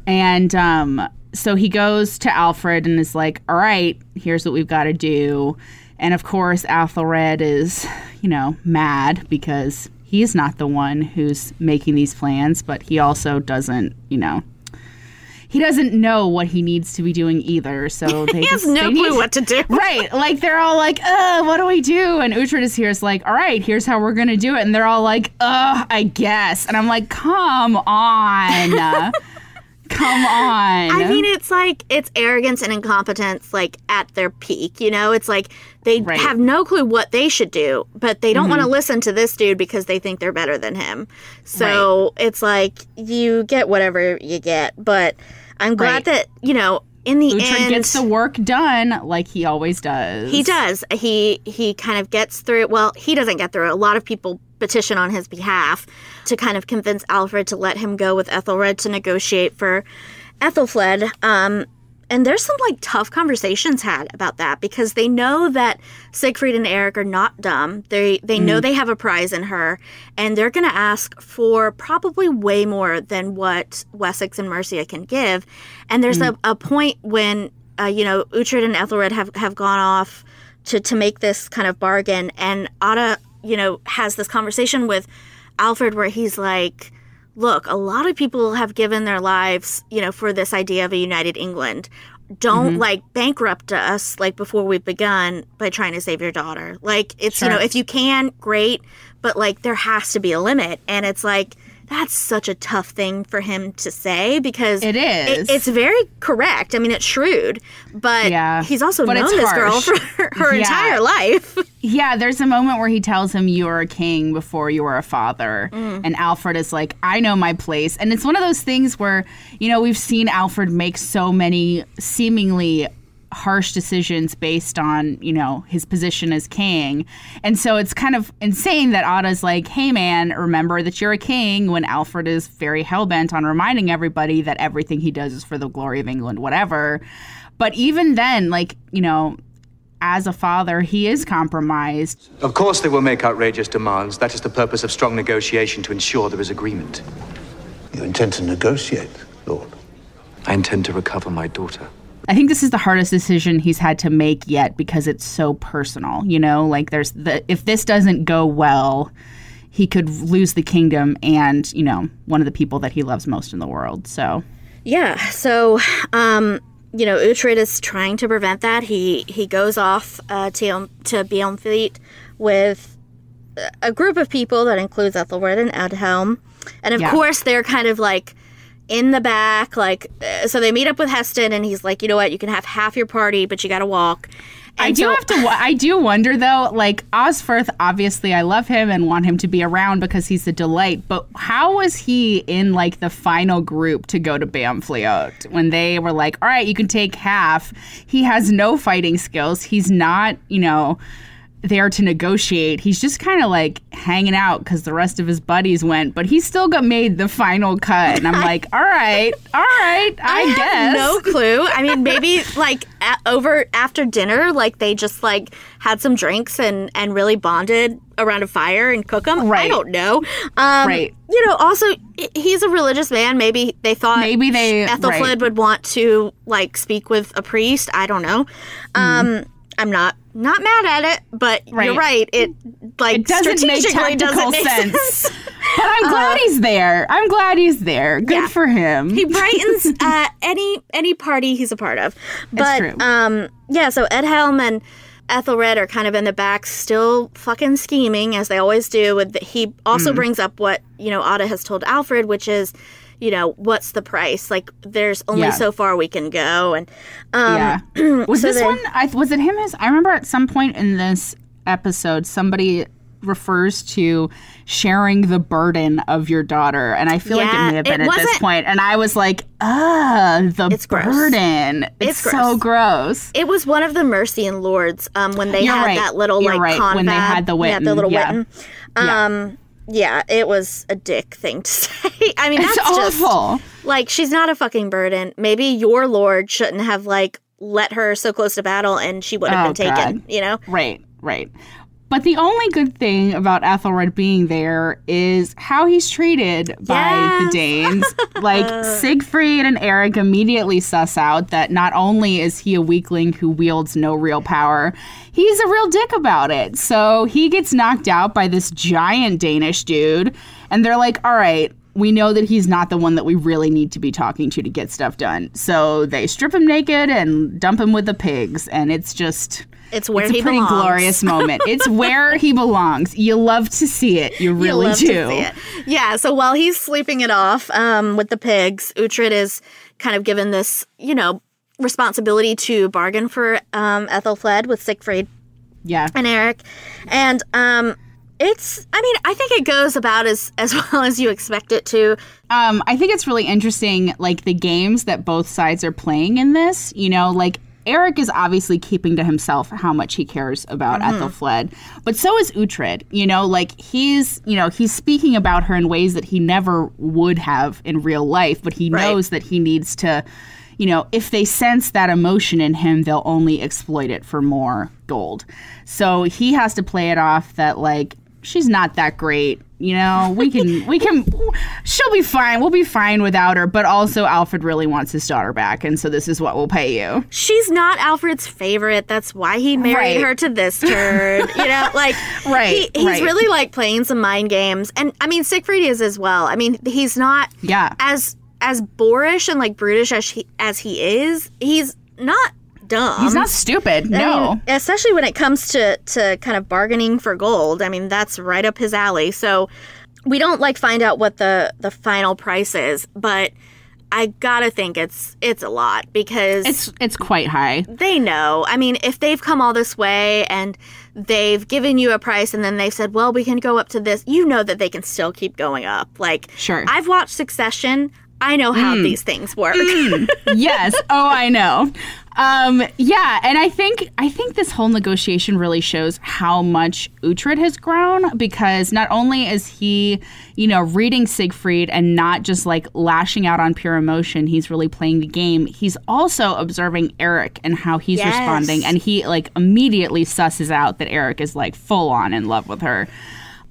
And um, so he goes to Alfred and is like, all right, here's what we've got to do. And of course, Aethelred is, you know, mad because he's not the one who's making these plans, but he also doesn't, you know, he doesn't know what he needs to be doing either. So they he just, has no they clue need, what to do. Right. Like, they're all like, uh, what do I do? And Uhtred is here is like, all right, here's how we're going to do it. And they're all like, uh, I guess. And I'm like, come on. Come on. I mean, it's like, it's arrogance and incompetence, like, at their peak, you know? It's like, they right. have no clue what they should do, but they don't mm-hmm. want to listen to this dude because they think they're better than him. So, right. it's like, you get whatever you get, but I'm glad right. that, you know, in the Uhtred end... gets the work done, like he always does. He does. He, he kind of gets through... Well, he doesn't get through. A lot of people... petition on his behalf to kind of convince Alfred to let him go with Aethelred to negotiate for Aethelflaed. Um, and there's some, like, tough conversations had about that because they know that Siegfried and Eric are not dumb. They they mm. know they have a prize in her, and they're going to ask for probably way more than what Wessex and Mercia can give. And there's mm. a, a point when, uh, you know, Uhtred and Aethelred have, have gone off to, to make this kind of bargain, and Ada... you know, has this conversation with Alfred where he's like, look, a lot of people have given their lives, you know, for this idea of a united England. Don't, mm-hmm. like, bankrupt us, like, before we've begun by trying to save your daughter. Like, it's, sure. you know, if you can, great, but, like, there has to be a limit. And it's like, that's such a tough thing for him to say because it is. It, it's very correct. I mean, it's shrewd, but yeah. he's also but known this harsh. girl for her, her yeah. entire life. Yeah, there's a moment where he tells him you were a king before you were a father. Mm. And Alfred is like, I know my place. And it's one of those things where, you know, we've seen Alfred make so many seemingly harsh decisions based on, you know, his position as king. And so it's kind of insane that Ada's like, hey, man, remember that you're a king, when Alfred is very hellbent on reminding everybody that everything he does is for the glory of England, whatever. But even then, like, you know, as a father, he is compromised. Of course they will make outrageous demands. That is the purpose of strong negotiation, to ensure there is agreement. You intend to negotiate, Lord? I intend to recover my daughter. I think this is the hardest decision he's had to make yet because it's so personal, you know? Like, there's the if this doesn't go well, he could lose the kingdom and, you know, one of the people that he loves most in the world, so. Yeah, so, um, you know, Uhtred is trying to prevent that. He he goes off uh, to, to Beamfleot with a group of people that includes Aethelred and Aldhelm. And, of yeah. course, they're kind of like... in the back, like, so they meet up with Haesten, and he's like, you know what, you can have half your party, but you gotta walk. I do so, have to. I do wonder though. Like Osferth, obviously, I love him and want him to be around because he's a delight. But how was he in like the final group to go to Beamfleot when they were like, "All right, you can take half." He has no fighting skills. He's not, you know, there to negotiate. He's just kind of like hanging out because the rest of his buddies went. But he still got made the final cut. And I'm like, all right, all right, I, I guess. No clue. I mean, maybe like at, over after dinner, like they just like had some drinks and and really bonded around a fire and Cookham. Right. I don't know. Um, right. You know. Also, he's a religious man. Maybe they thought maybe they Aethelflaed right. would want to like speak with a priest. I don't know. Um, mm. I'm not. Not mad at it, but right. you're right. It like it doesn't strategically make doesn't make sense. sense. But I'm glad uh, he's there. I'm glad he's there. Good yeah. for him. He brightens uh, any any party he's a part of. But it's true. um yeah, so Aldhelm and Aethelred are kind of in the back, still fucking scheming as they always do. With the, he also mm. brings up what you know Ada has told Alfred, which is, you know, what's the price? Like, there's only yeah. so far we can go. And um, yeah, was so this they, one? I, was it him? As I remember, at some point in this episode, somebody refers to sharing the burden of your daughter, and I feel yeah, like it may have been at this point. And I was like, ah, the it's burden. Gross. It's, it's gross. so gross. It was one of the Mercian lords um, when they You're had right. that little You're like right. combat. When they had the Witten. Yeah, the little yeah. Witten. Um, yeah. Yeah, it was a dick thing to say. I mean, that's it's awful. Just, like, she's not a fucking burden. Maybe your lord shouldn't have, like, let her so close to battle and she would have oh, been taken, God. you know? Right, right. But the only good thing about Aethelred being there is how he's treated by yes. the Danes. Like, Siegfried and Eric immediately suss out that not only is he a weakling who wields no real power, he's a real dick about it. So he gets knocked out by this giant Danish dude, and they're like, all right, we know that he's not the one that we really need to be talking to to get stuff done. So they strip him naked and dump him with the pigs, and it's just... It's where it's he belongs. It's a pretty glorious moment. It's where he belongs. You love to see it. You really you love do. To see it. Yeah. So while he's sleeping it off um, with the pigs, Uhtred is kind of given this, you know, responsibility to bargain for um, Aethelflaed with Siegfried, yeah, and Eric, and um, it's. I mean, I think it goes about as as well as you expect it to. Um, I think it's really interesting, like the games that both sides are playing in this. You know, like. Eric is obviously keeping to himself how much he cares about mm-hmm. Aethelflaed, but so is Uhtred. You know, like he's, you know, he's speaking about her in ways that he never would have in real life, but he right. knows that he needs to, you know, if they sense that emotion in him, they'll only exploit it for more gold. So he has to play it off that like, she's not that great. You know, we can, we can, she'll be fine. We'll be fine without her. But also Alfred really wants his daughter back. And so this is what we'll pay you. She's not Alfred's favorite. That's why he married right. her to this turd. You know, like, right, he, he's right. really like playing some mind games. And I mean, Siegfried is as well. I mean, he's not yeah. as, as boorish and like brutish as he, as he is. He's not dumb. He's not stupid, no. I mean, especially when it comes to, to kind of bargaining for gold. I mean, that's right up his alley. So we don't, like, find out what the, the final price is, but I gotta think it's it's a lot because... It's, it's quite high. They know. I mean, if they've come all this way and they've given you a price and then they've said, well, we can go up to this, you know that they can still keep going up. Like, sure. I've watched Succession. I know how mm. these things work. Mm. Yes. Oh, I know. Um, yeah, and I think I think this whole negotiation really shows how much Uhtred has grown because not only is he, you know, reading Siegfried and not just like lashing out on pure emotion, he's really playing the game. He's also observing Eric and how he's yes. responding, and he like immediately susses out that Eric is like full on in love with her.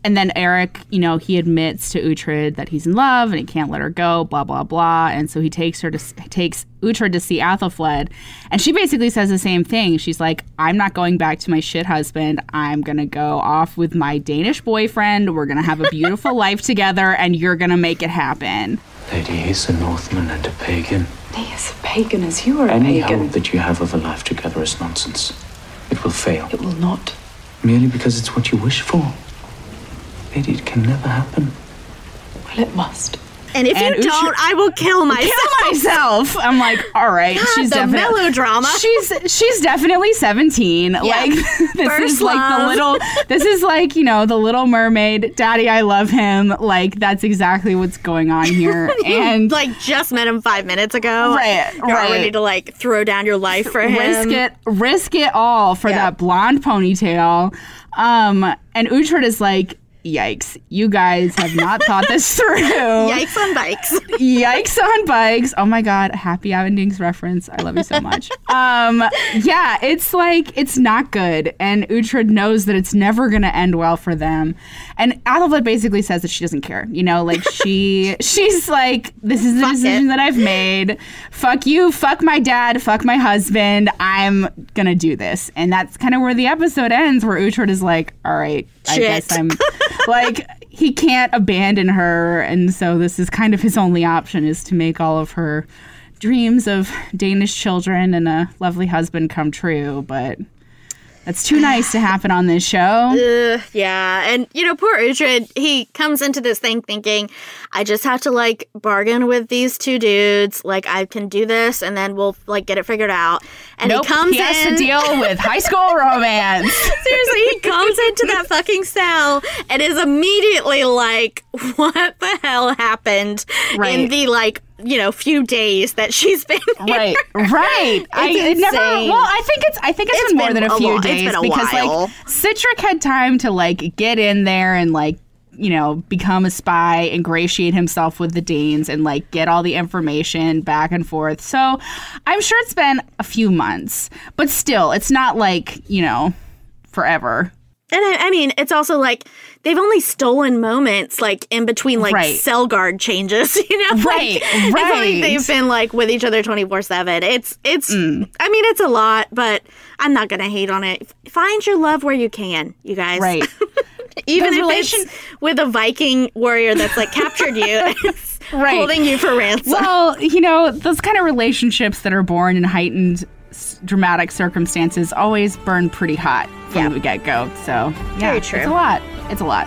And then Eric, you know, he admits to Uhtred that he's in love and he can't let her go, blah, blah, blah. And so he takes her to takes Uhtred to see Aethelflaed. And she basically says the same thing. She's like, I'm not going back to my shit husband. I'm going to go off with my Danish boyfriend. We're going to have a beautiful life together and you're going to make it happen. Lady, he's a Northman and a pagan. He is a pagan as you are a pagan. Any hope that you have of a life together is nonsense. It will fail. It will not. Merely because it's what you wish for. It can never happen. Well, it must. And if and you Uhtred, don't, I will kill myself. Kill myself. I'm like, all right. God, she's the definitely, melodrama. She's she's definitely seventeen. Yeah. Like this First is love. like the little. This is like you know the Little Mermaid. Daddy, I love him. Like that's exactly what's going on here. And like just met him five minutes ago. Right. You're right. Ready to like throw down your life for him. Risk it. Risk it all for yeah. that blonde ponytail. Um, and Uhtred is like, yikes, you guys have not thought this through. Yikes on bikes. Yikes on bikes. Oh, my God. Happy endings reference. I love you so much. Um, yeah, it's like, it's not good. And Uhtred knows that it's never going to end well for them. And Aethelflaed basically says that she doesn't care. You know, like, she she's like, this is the fuck decision it. that I've made. Fuck you. Fuck my dad. Fuck my husband. I'm going to do this. And that's kind of where the episode ends, where Uhtred is like, all right, Shit. I guess I'm... Like, he can't abandon her, and so this is kind of his only option, is to make all of her dreams of Danish children and a lovely husband come true, but that's too nice to happen on this show. Uh, yeah, and, you know, poor Uhtred, he comes into this thing thinking, I just have to, like, bargain with these two dudes, like, I can do this, and then we'll, like, get it figured out. And nope, he comes he in... he has to deal with high school romance. Seriously, he comes into that fucking cell and is immediately like, what the hell happened right. in the, like, you know, few days that she's been here. Right, right. I it never. Well, I think it's. I think it's, it's been more been than a, a few while. days it's been a because, while. like, Citric had time to like get in there and like, you know, become a spy, ingratiate himself with the Danes, and like get all the information back and forth. So, I'm sure it's been a few months, but still, it's not like you know, forever. And I, I mean, it's also like they've only stolen moments like in between like right. cell guard changes, you know? Right, like, right. It's not like they've been like with each other twenty-four seven. It's, it's, mm. I mean, it's a lot, but I'm not going to hate on it. Find your love where you can, you guys. Right. Even if it's with a Viking warrior that's like captured you. Right. Holding you for ransom. Well, you know, those kind of relationships that are born in heightened dramatic circumstances always burn pretty hot from yeah. the get-go. So, yeah, Very true. it's a lot. It's a lot.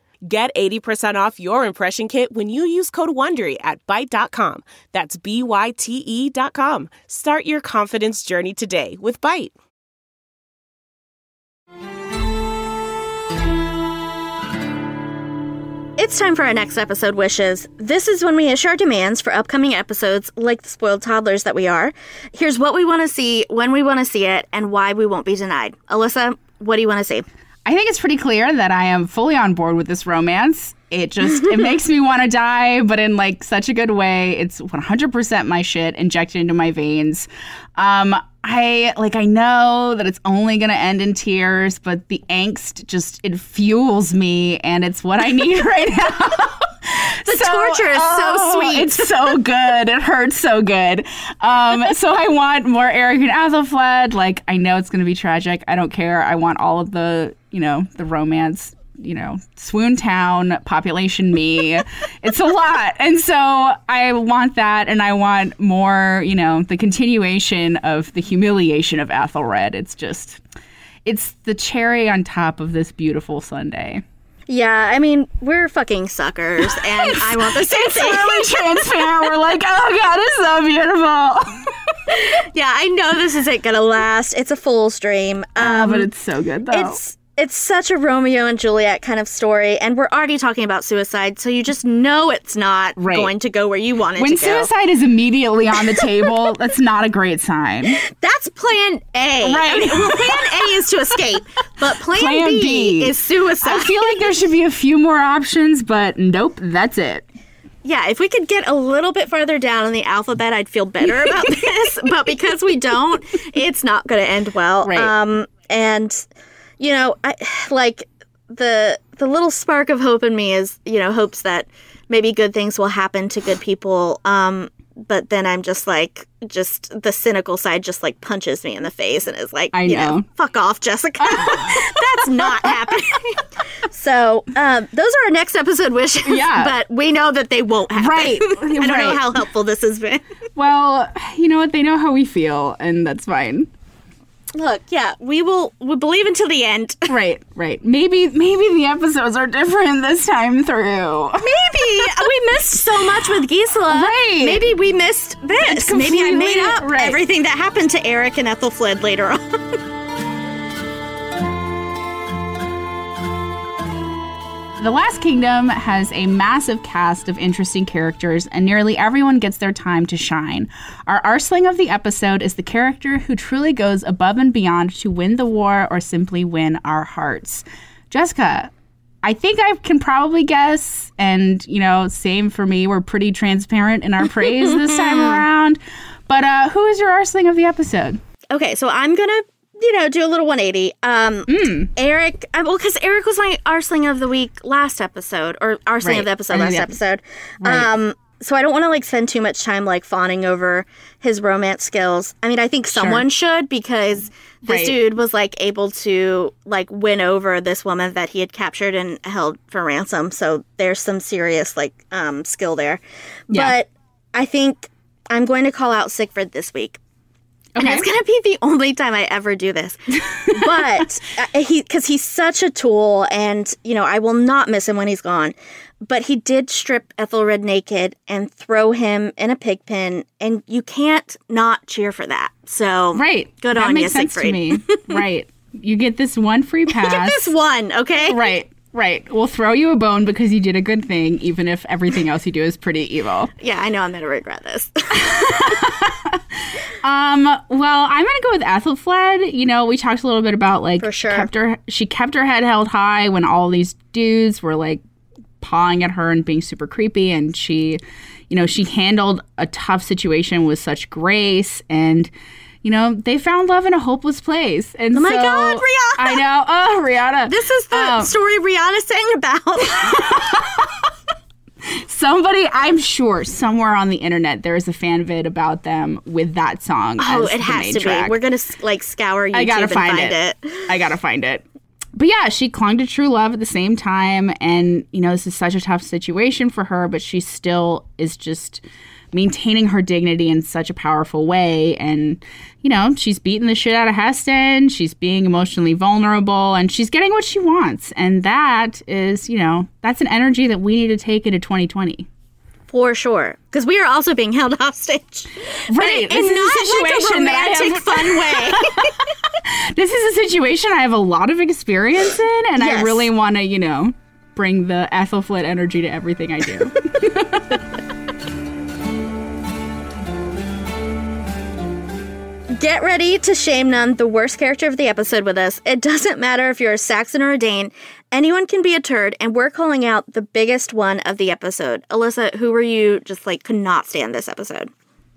Get eighty percent off your impression kit when you use code WONDERY at Byte dot com. That's B Y T E dot com. Start your confidence journey today with Byte. It's time for our next episode wishes. This is when we issue our demands for upcoming episodes like the spoiled toddlers that we are. Here's what we want to see, when we want to see it, and why we won't be denied. Alyssa, what do you want to see? I think it's pretty clear that I am fully on board with this romance. It just, it makes me want to die, but in like such a good way. It's one hundred percent my shit injected into my veins. Um, I, like, I know that it's only going to end in tears, but the angst just, it fuels me, and it's what I need right now. The so, torture is oh, so sweet. It's so good. It hurts so good. Um, so I want more Eric and Aethelflaed. Like, I know it's going to be tragic. I don't care. I want all of the, you know, the romance, you know, swoon town, population me. It's a lot. And so I want that. And I want more, you know, the continuation of the humiliation of Aethelred. It's just, it's the cherry on top of this beautiful sundae. Yeah, I mean, we're fucking suckers, and I want the same thing. It's really transparent. We're like, oh, God, it's so beautiful. Yeah, I know this isn't going to last. It's a fool's dream. Um, oh, but it's so good, though. It's It's such a Romeo and Juliet kind of story, and we're already talking about suicide, so you just know it's not right. going to go where you want it when to go. When suicide is immediately on the table, that's not a great sign. That's plan A. Right. I mean, well, plan A is to escape, but plan, plan B, B is suicide. I feel like there should be a few more options, but nope, that's it. Yeah, if we could get a little bit farther down in the alphabet, I'd feel better about this, but because we don't, it's not going to end well. Right. Um, and... You know, I, like, the the little spark of hope in me is, you know, hopes that maybe good things will happen to good people. Um, but then I'm just, like, just the cynical side just, like, punches me in the face and is like, I you know. know, fuck off, Jessica. That's not happening. So um, those are our next episode wishes, yeah. but we know that they won't happen. Right. I don't right. know how helpful this has been. Well, you know what? They know how we feel, and that's fine. Look, yeah, we will we believe until the end. Right, right. Maybe maybe the episodes are different this time through. Maybe. We missed so much with Gisela. Right. Maybe we missed this. Maybe I made up right. everything that happened to Eric and Aethelflaed later on. The Last Kingdom has a massive cast of interesting characters, and nearly everyone gets their time to shine. Our arsling of the episode is the character who truly goes above and beyond to win the war or simply win our hearts. Jessica, I think I can probably guess, and, you know, same for me, we're pretty transparent in our praise this time around, but uh, who is your arsling of the episode? Okay, so I'm going to... you know, do a little one eighty. Um, mm. Eric, well, because Eric was my arsling of the week last episode, or arsling right. of the episode last yeah. episode. Right. Um, so I don't want to, like, spend too much time, like, fawning over his romance skills. I mean, I think someone sure. should, because this right. dude was, like, able to, like, win over this woman that he had captured and held for ransom. So there's some serious, like, um, skill there. Yeah. But I think I'm going to call out Siegfried this week. Okay. And it's going to be the only time I ever do this. But uh, he, because he's such a tool, and, you know, I will not miss him when he's gone. But he did strip Aethelred naked and throw him in a pig pen, and you can't not cheer for that. So, right. good that on you, Siegfried. That makes sense to me. Right. You get this one free pass. You get this one, okay? Right. Right. We'll throw you a bone because you did a good thing, even if everything else you do is pretty evil. Yeah, I know I'm going to regret this. um. Well, I'm going to go with Aethelflaed. You know, we talked a little bit about, like, For sure. kept her, she kept her head held high when all these dudes were, like, pawing at her and being super creepy. And she, you know, she handled a tough situation with such grace, and... You know, they found love in a hopeless place. And oh my so, God, Rihanna! I know. Oh, Rihanna. This is the um, story Rihanna sang about. Somebody, I'm sure, somewhere on the internet, there is a fan vid about them with that song. Oh, as it the has main to track. Be. We're going to, like, scour YouTube I gotta and find, find it. it. I got to find it. But yeah, she clung to true love at the same time. And, you know, this is such a tough situation for her, but she still is just... maintaining her dignity in such a powerful way. And, you know, she's beating the shit out of Haesten. She's being emotionally vulnerable, and she's getting what she wants. And that is, you know, that's an energy that we need to take into twenty twenty. For sure. Because we are also being held hostage. Right. But in, in not a like a romantic, have... fun way. This is a situation I have a lot of experience in, and yes. I really want to, you know, bring the Aethelflaed energy to everything I do. Get ready to shame none, the worst character of the episode with us. It doesn't matter if you're a Saxon or a Dane. Anyone can be a turd, and we're calling out the biggest one of the episode. Alyssa, who were you just, like, could not stand this episode?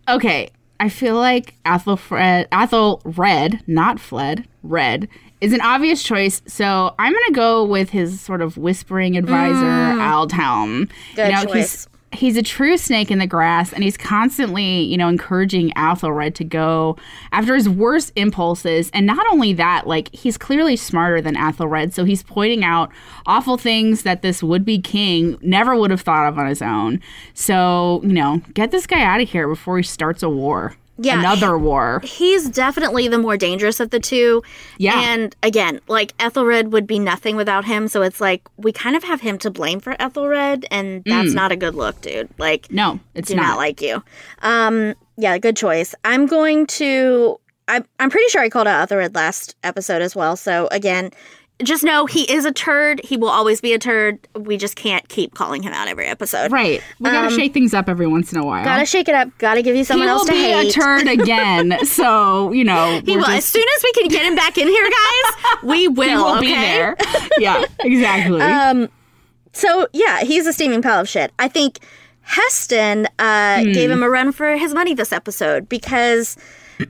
Okay, I feel like Aethelflaed, Aethelred, not Fled, Red, is an obvious choice, so I'm going to go with his sort of whispering advisor, mm. Aldhelm. Good you know, choice. He's, he's a true snake in the grass, and he's constantly, you know, encouraging Aethelred to go after his worst impulses. And not only that, like, he's clearly smarter than Aethelred, so he's pointing out awful things that this would-be king never would have thought of on his own. So, you know, get this guy out of here before he starts a war. Yeah, another war. He's definitely the more dangerous of the two. Yeah. And again, like, Aethelred would be nothing without him. So it's like, we kind of have him to blame for Aethelred. And that's mm. not a good look, dude. Like, no, it's do not. not like you. Um, yeah, good choice. I'm going to, I'm, I'm pretty sure I called out Aethelred last episode as well. So again, just know he is a turd. He will always be a turd. We just can't keep calling him out every episode. Right. We gotta um, shake things up every once in a while. Gotta shake it up. Gotta give you someone he else to hate. He will be a turd again. So, you know. He will. Just... As soon as we can get him back in here, guys, we will. He will okay? be there. Yeah, exactly. Um. So, yeah, he's a steaming pile of shit. I think Haesten uh, hmm. gave him a run for his money this episode because,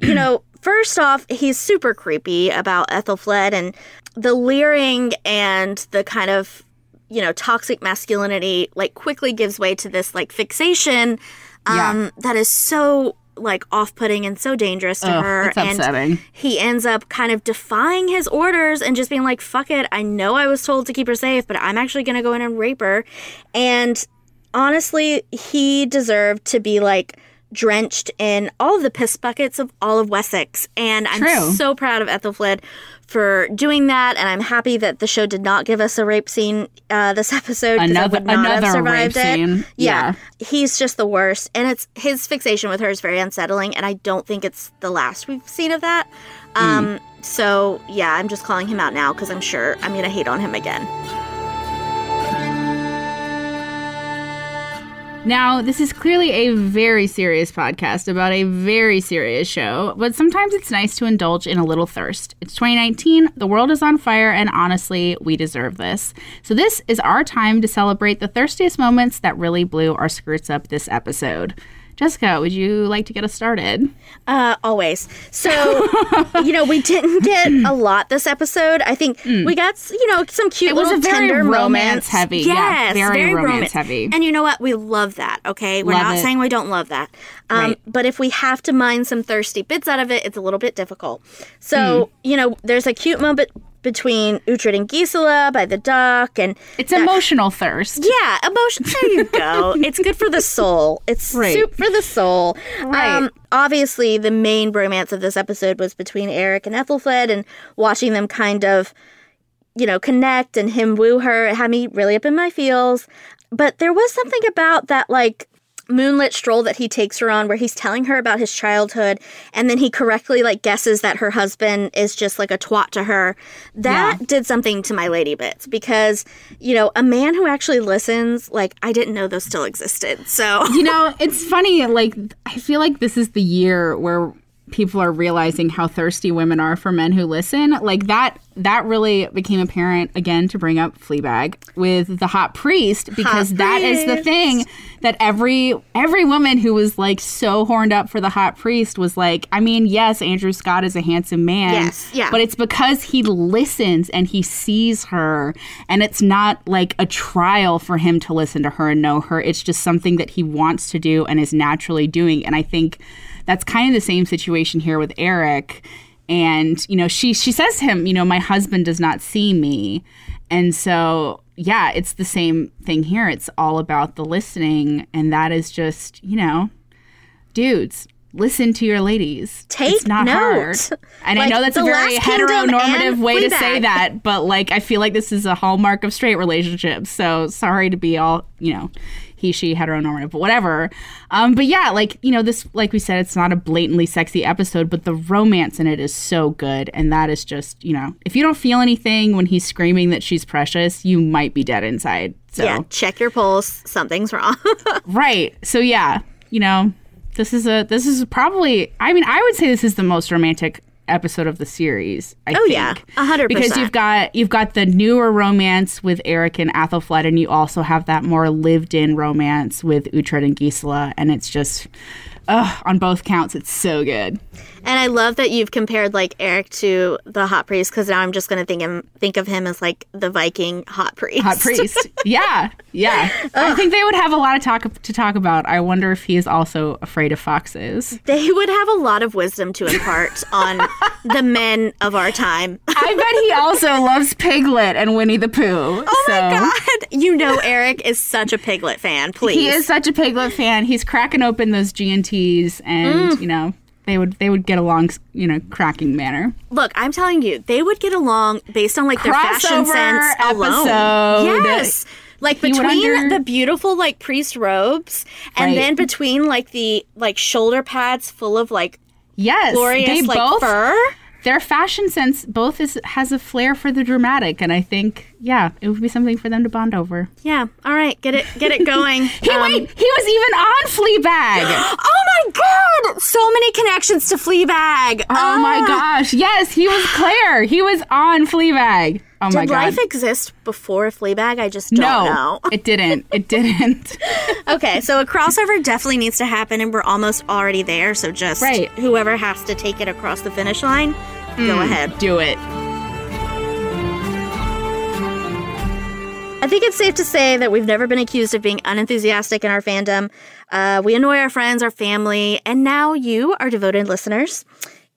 you know, first off, he's super creepy about Aethelflaed and the leering and the kind of, you know, toxic masculinity, like, quickly gives way to this, like, fixation um, yeah. that is so, like, off-putting and so dangerous to oh, her. It's upsetting. And he ends up kind of defying his orders and just being like, fuck it, I know I was told to keep her safe, but I'm actually going to go in and rape her. And honestly, he deserved to be, like, drenched in all of the piss buckets of all of Wessex. And I'm True. so proud of Aethelflaed for doing that. And I'm happy that the show did not give us a rape scene uh, this episode. Another, would not another have survived rape it. Scene. Yeah. yeah. He's just the worst. And it's his fixation with her is very unsettling. And I don't think it's the last we've seen of that. Um, mm. So, yeah, I'm just calling him out now because I'm sure I'm going to hate on him again. Now, this is clearly a very serious podcast about a very serious show, but sometimes it's nice to indulge in a little thirst. It's twenty nineteen, the world is on fire, and honestly, we deserve this. So this is our time to celebrate the thirstiest moments that really blew our skirts up this episode. Jessica, would you like to get us started? Uh, always. So, you know, we didn't get a lot this episode. I think mm. we got, you know, some cute it was little a very tender romance moments. Heavy. Yes, yeah, very, very romance, romance heavy. And you know what? We love that, okay? We're love not it. saying we don't love that. Um, right. But if we have to mine some thirsty bits out of it, it's a little bit difficult. So, mm. you know, there's a cute moment between Uhtred and Gisela by the dock, and it's that, emotional thirst. Yeah, emotion. There you go. It's good for the soul. It's right. soup for the soul. Right. Um, obviously, the main romance of this episode was between Eric and Aethelflaed, and watching them kind of, you know, connect and him woo her, it had me really up in my feels. But there was something about that, like, moonlit stroll that he takes her on where he's telling her about his childhood and then he correctly like guesses that her husband is just like a twat to her. That yeah. did something to my lady bits because, you know, a man who actually listens, like, I didn't know those still existed. So, you know, it's funny, like, I feel like this is the year where people are realizing how thirsty women are for men who listen. Like, that that really became apparent, again, to bring up Fleabag with the hot priest, because hot that priest. is the thing that every every woman who was, like, so horned up for the hot priest was like, I mean, yes, Andrew Scott is a handsome man, yes, yeah. but it's because he listens and he sees her, and it's not, like, a trial for him to listen to her and know her. It's just something that he wants to do and is naturally doing, and I think that's kind of the same situation here with Eric. And, you know, she she says to him, you know, my husband does not see me. And so, yeah, it's the same thing here. It's all about the listening. And that is just, you know, dudes, listen to your ladies. Take note. It's not hard. And like, I know that's a very heteronormative way to say that. But, like, I feel like this is a hallmark of straight relationships. So sorry to be all, you know, he, she, heteronormative, but whatever. Um, but yeah, like, you know, this, like we said, it's not a blatantly sexy episode, but the romance in it is so good. And that is just, you know, if you don't feel anything when he's screaming that she's precious, you might be dead inside. So. Yeah, check your pulse. Something's wrong. Right. So yeah, you know, this is a, this is probably, I mean, I would say this is the most romantic episode of the series, I oh, think. Oh, yeah, one hundred percent. Because you've got, you've got the newer romance with Eric and Aethelflaed, and you also have that more lived-in romance with Uhtred and Gisela, and it's just, ugh, on both counts, it's so good. And I love that you've compared, like, Eric to the hot priest, because now I'm just going to think him, think of him as, like, the Viking hot priest. Hot priest. Yeah, yeah. Ugh. I think they would have a lot of talk to talk about. I wonder if he is also afraid of foxes. They would have a lot of wisdom to impart on the men of our time. I bet he also loves Piglet and Winnie the Pooh. Oh, so. My God. You know Eric is such a Piglet fan, please. He is such a Piglet fan. He's cracking open those G and Ts and, mm. you know... They would they would get along, you know, cracking manner. Look, I'm telling you, they would get along based on, like, their crossover fashion sense alone. Episode. Yes. Like, he between under- the beautiful, like, priest robes and right. then between, like, the, like, shoulder pads full of, like, yes, glorious, they like, both- fur. their fashion sense both is has a flair for the dramatic, and I think, yeah, it would be something for them to bond over. Yeah. All right. Get it. Get it going. He um, wait. He was even on Fleabag. Oh my God! So many connections to Fleabag. Oh ah. my gosh! Yes, he was Claire. He was on Fleabag. Oh my Did God. Life exist before Fleabag? I just don't no, know. No, it didn't. It didn't. Okay, so a crossover definitely needs to happen, and we're almost already there. So just right. whoever has to take it across the finish line, mm, go ahead. Do it. I think it's safe to say that we've never been accused of being unenthusiastic in our fandom. Uh, we annoy our friends, our family, and now you, our devoted listeners.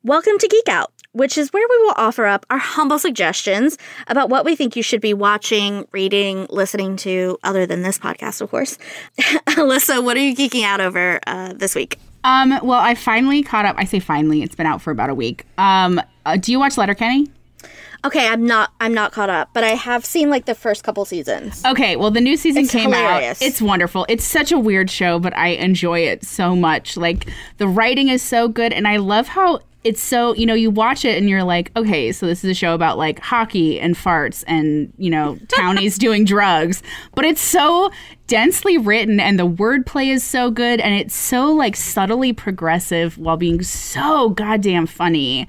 Welcome to Geek Out, which is where we will offer up our humble suggestions about what we think you should be watching, reading, listening to, other than this podcast, of course. Alyssa, what are you geeking out over uh, this week? Um, well, I finally caught up. I say finally. It's been out for about a week. Um, uh, do you watch Letterkenny? Okay, I'm not I'm not caught up, but I have seen like the first couple seasons. Okay, well the new season it's came hilarious. out. It's wonderful. It's such a weird show, but I enjoy it so much. Like the writing is so good, and I love how it's so, you know, you watch it and you're like, okay, so this is a show about like hockey and farts and, you know, townies doing drugs. But it's so densely written and the wordplay is so good, and it's so like subtly progressive while being so goddamn funny.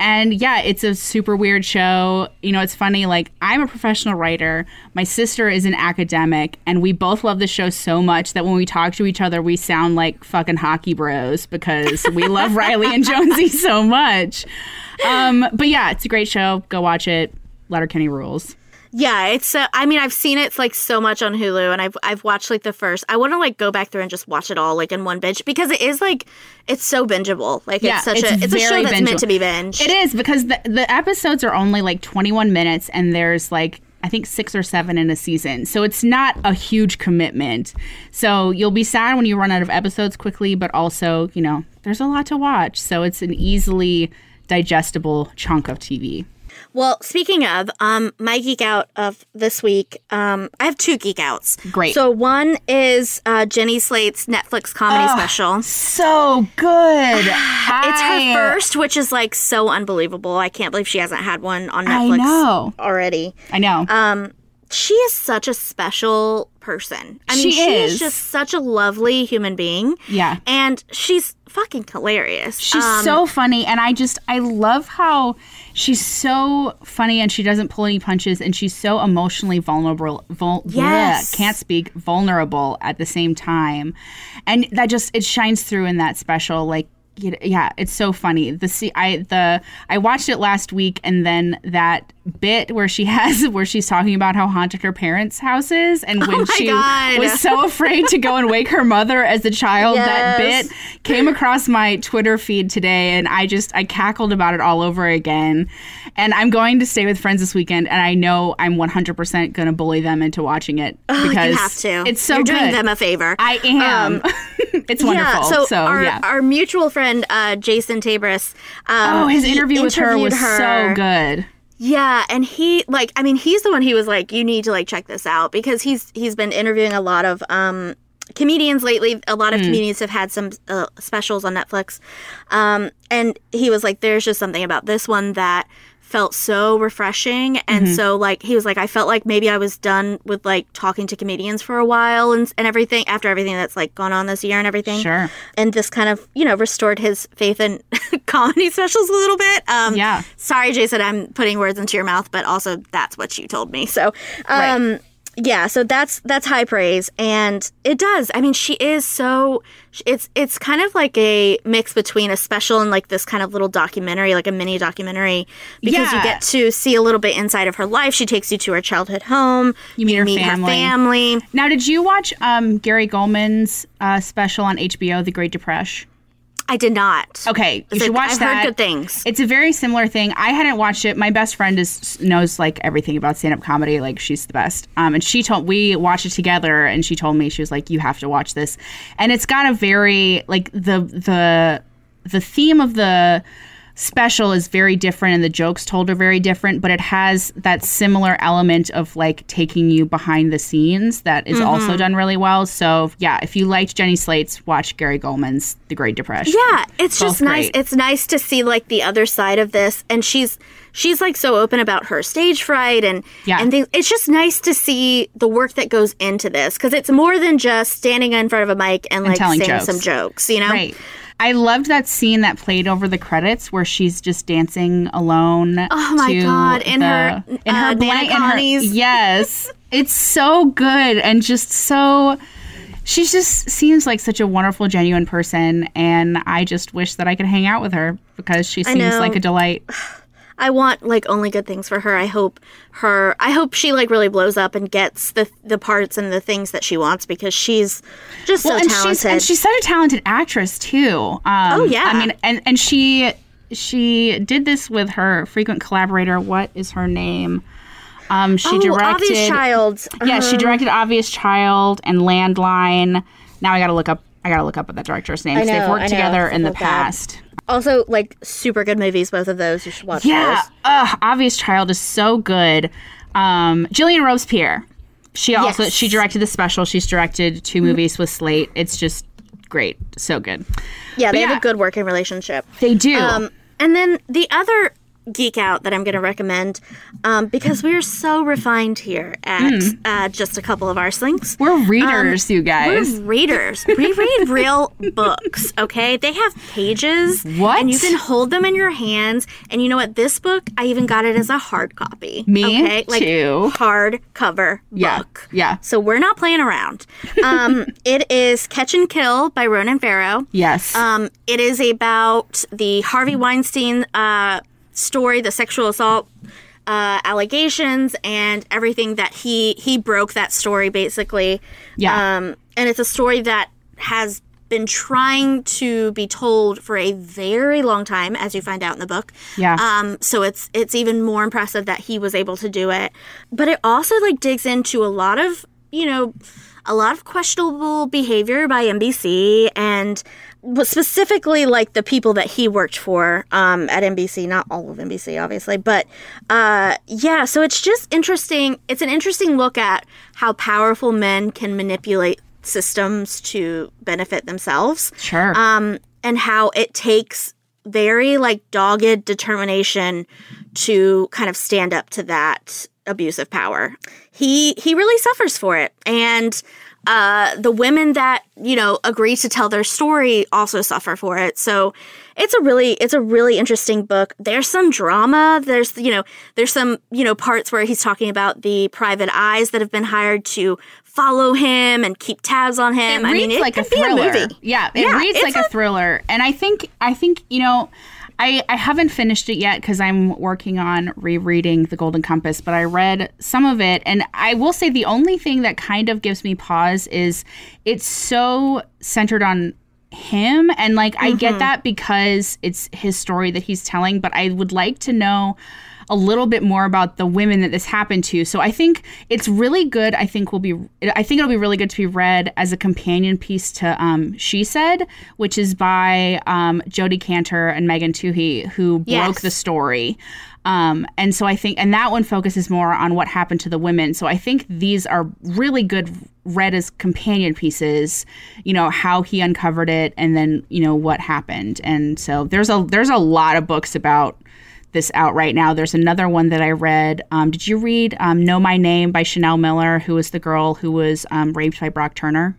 And yeah, it's a super weird show. You know, it's funny, like, I'm a professional writer. My sister is an academic, and we both love the show so much that when we talk to each other, we sound like fucking hockey bros because we love Riley and Jonesy so much. Um, but yeah, it's a great show. Go watch it. Letterkenny rules. Yeah, it's so, I mean, I've seen it like so much on Hulu, and I've I've watched like the first. I want to like go back through and just watch it all like in one binge, because it is like, it's so bingeable. Like yeah, it's such it's a, it's a show that's bingeable. meant to be binged. It is, because the, the episodes are only like twenty-one minutes, and there's like, I think six or seven in a season. So it's not a huge commitment. So you'll be sad when you run out of episodes quickly, but also, you know, there's a lot to watch. So it's an easily digestible chunk of T V. Well, speaking of, um, my geek out of this week, um, I have two geek outs. Great. So one is uh, Jenny Slate's Netflix comedy oh, special. So good. Hi. It's her first, which is like so unbelievable. I can't believe she hasn't had one on Netflix I know. already. I know. Um, she is such a special person. I mean, she, she is. is just such a lovely human being. Yeah. And she's fucking hilarious. She's um, so funny, and I just I love how she's so funny, and she doesn't pull any punches, and she's so emotionally vulnerable. Vul- yes. bleh, can't speak. Vulnerable at the same time, and that just it shines through in that special. Like, yeah, it's so funny. The see, I the I watched it last week, and then that bit where she has where she's talking about how haunted her parents' house is, and when oh she God. was so afraid to go and wake her mother as a child, yes. that bit came across my Twitter feed today, and I just I cackled about it all over again. And I'm going to stay with friends this weekend, and I know I'm one hundred percent going to bully them into watching it oh, because you have to. It's so You're good. Doing them a favor. I am. Um, it's wonderful. Yeah, so so our, yeah. our mutual friend uh, Jason Tabris. Um, oh, his interview with her was her. so good. Yeah, and he, like, I mean, he's the one he was like, you need to, like, check this out, because he's he's been interviewing a lot of um, comedians lately. A lot of mm. comedians have had some uh, specials on Netflix. Um, and he was like, there's just something about this one that felt so refreshing. And mm-hmm. so, like, he was like, I felt like maybe I was done with, like, talking to comedians for a while and, and everything, after everything that's, like, gone on this year and everything. Sure. And this kind of, you know, restored his faith in comedy specials a little bit. Um, yeah. Sorry, Jason, I'm putting words into your mouth, but also that's what you told me. So, um, right. yeah, so that's that's high praise. And it does. I mean, she is so... It's it's kind of like a mix between a special and like this kind of little documentary, like a mini documentary, because yeah. you get to see a little bit inside of her life. She takes you to her childhood home. You meet, you her, meet family. her family. Now, did you watch um, Gary Goldman's uh, special on H B O, The Great Depression? I did not. Okay, you should like, watch I've that. I've heard good things. It's a very similar thing. I hadn't watched it. My best friend is knows like everything about stand-up comedy. Like, she's the best. Um, and she told we watched it together, and she told me, she was like, "You have to watch this." And it's got a very like the the the theme of the special is very different and the jokes told are very different, but it has that similar element of like taking you behind the scenes that is mm-hmm. also done really well. So yeah, if you liked Jenny Slate's, watch Gary Goldman's The Great Depression. Yeah, it's Both just great. nice. It's nice to see like the other side of this, and she's she's like so open about her stage fright and yeah. and things. It's just nice to see the work that goes into this, because it's more than just standing in front of a mic and like and saying jokes. some jokes, you know? Right. I loved that scene that played over the credits where she's just dancing alone. Oh my to god! In the, her in uh, her blanket. Yes, it's so good and just so. She just seems like such a wonderful, genuine person, and I just wish that I could hang out with her because she seems like a delight. I want like only good things for her. I hope her. I hope she like really blows up and gets the the parts and the things that she wants, because she's just well, so and talented. She's, and she's such a talented actress too. Um, oh yeah. I mean, and and she she did this with her frequent collaborator. What is her name? Um, she oh, directed Obvious Child. Yeah, um, she directed Obvious Child and Landline. Now I gotta look up. I gotta look up what that director's name. I know, They've worked I know, together in the bad. past. Also, like, super good movies, both of those. You should watch yeah. those. Yeah. Obvious Child is so good. Um, Gillian Robespierre. She also, yes. she directed the special. She's directed two movies with Slate. It's just great. So good. Yeah, but they yeah. have a good working relationship. They do. Um, and then the other geek out that I'm going to recommend, um, because we're so refined here at mm. uh, Just a Couple of R Slings. We're readers, um, you guys. We're readers. We read real books, okay? They have pages. What? And you can hold them in your hands. And you know what? This book, I even got it as a hard copy. Me okay? like, too. Hard cover yeah. book. Yeah. So we're not playing around. Um, it is Catch and Kill by Ronan Farrow. Yes. Um, it is about the Harvey Weinstein uh story, the sexual assault uh, allegations, and everything that he he broke that story basically. Yeah, um, and it's a story that has been trying to be told for a very long time, as you find out in the book. Yeah, um, so it's it's even more impressive that he was able to do it. But it also like digs into a lot of you know a lot of questionable behavior by N B C and. Specifically, like, the people that he worked for um, at N B C. Not all of N B C, obviously. But, uh, yeah, so it's just interesting. It's an interesting look at how powerful men can manipulate systems to benefit themselves. Sure. Um, and how it takes very, like, dogged determination to kind of stand up to that abuse of power. He, he really suffers for it. And... Uh, the women that, you know, agree to tell their story also suffer for it. So it's a really, it's a really interesting book. There's some drama. There's, you know, there's some, you know, parts where he's talking about the private eyes that have been hired to follow him and keep tabs on him. It I reads mean, it like a thriller. A yeah, it yeah, reads like a, a thriller. And I think, I think, you know, I, I haven't finished it yet because I'm working on rereading The Golden Compass, but I read some of it. And I will say the only thing that kind of gives me pause is it's so centered on him. And, like, mm-hmm. I get that because it's his story that he's telling, but I would like to know a little bit more about the women that this happened to. So I think it's really good. I think will be. I think it'll be really good to be read as a companion piece to um, She Said, which is by um, Jodi Kantor and Megan Toohey, who broke yes. the story. Um, and so I think, and that one focuses more on what happened to the women. So I think these are really good read as companion pieces, you know, how he uncovered it and then, you know, what happened. And so there's a there's a lot of books about this out right now. There's another one that I read. Um, did you read um, Know My Name by Chanel Miller, who was the girl who was um, raped by Brock Turner?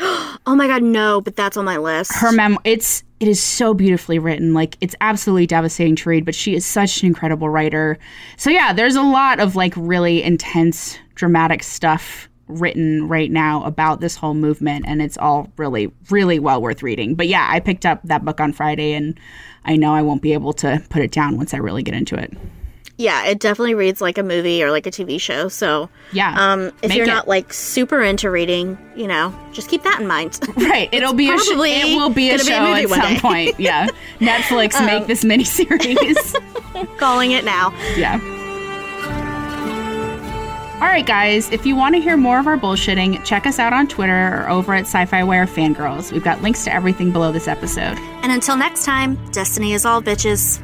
Oh my God, no, but that's on my list. Her mem- it's it is so beautifully written. Like, it's absolutely devastating to read, but she is such an incredible writer. So yeah, there's a lot of like really intense, dramatic stuff written right now about this whole movement, and it's all really, really well worth reading. But yeah, I picked up that book on Friday, and I know I won't be able to put it down once I really get into it. Yeah, it definitely reads like a movie or like a T V show. So yeah, um, if you're it. not like super into reading, you know, just keep that in mind. Right, it'll be a sh- it will be a show be a movie at some day. point. Yeah, Netflix um, make this miniseries. Calling it now. Yeah. All right, guys, if you want to hear more of our bullshitting, check us out on Twitter or over at SYFY Wire Fangrrls. We've got links to everything below this episode. And until next time, destiny is all, bitches.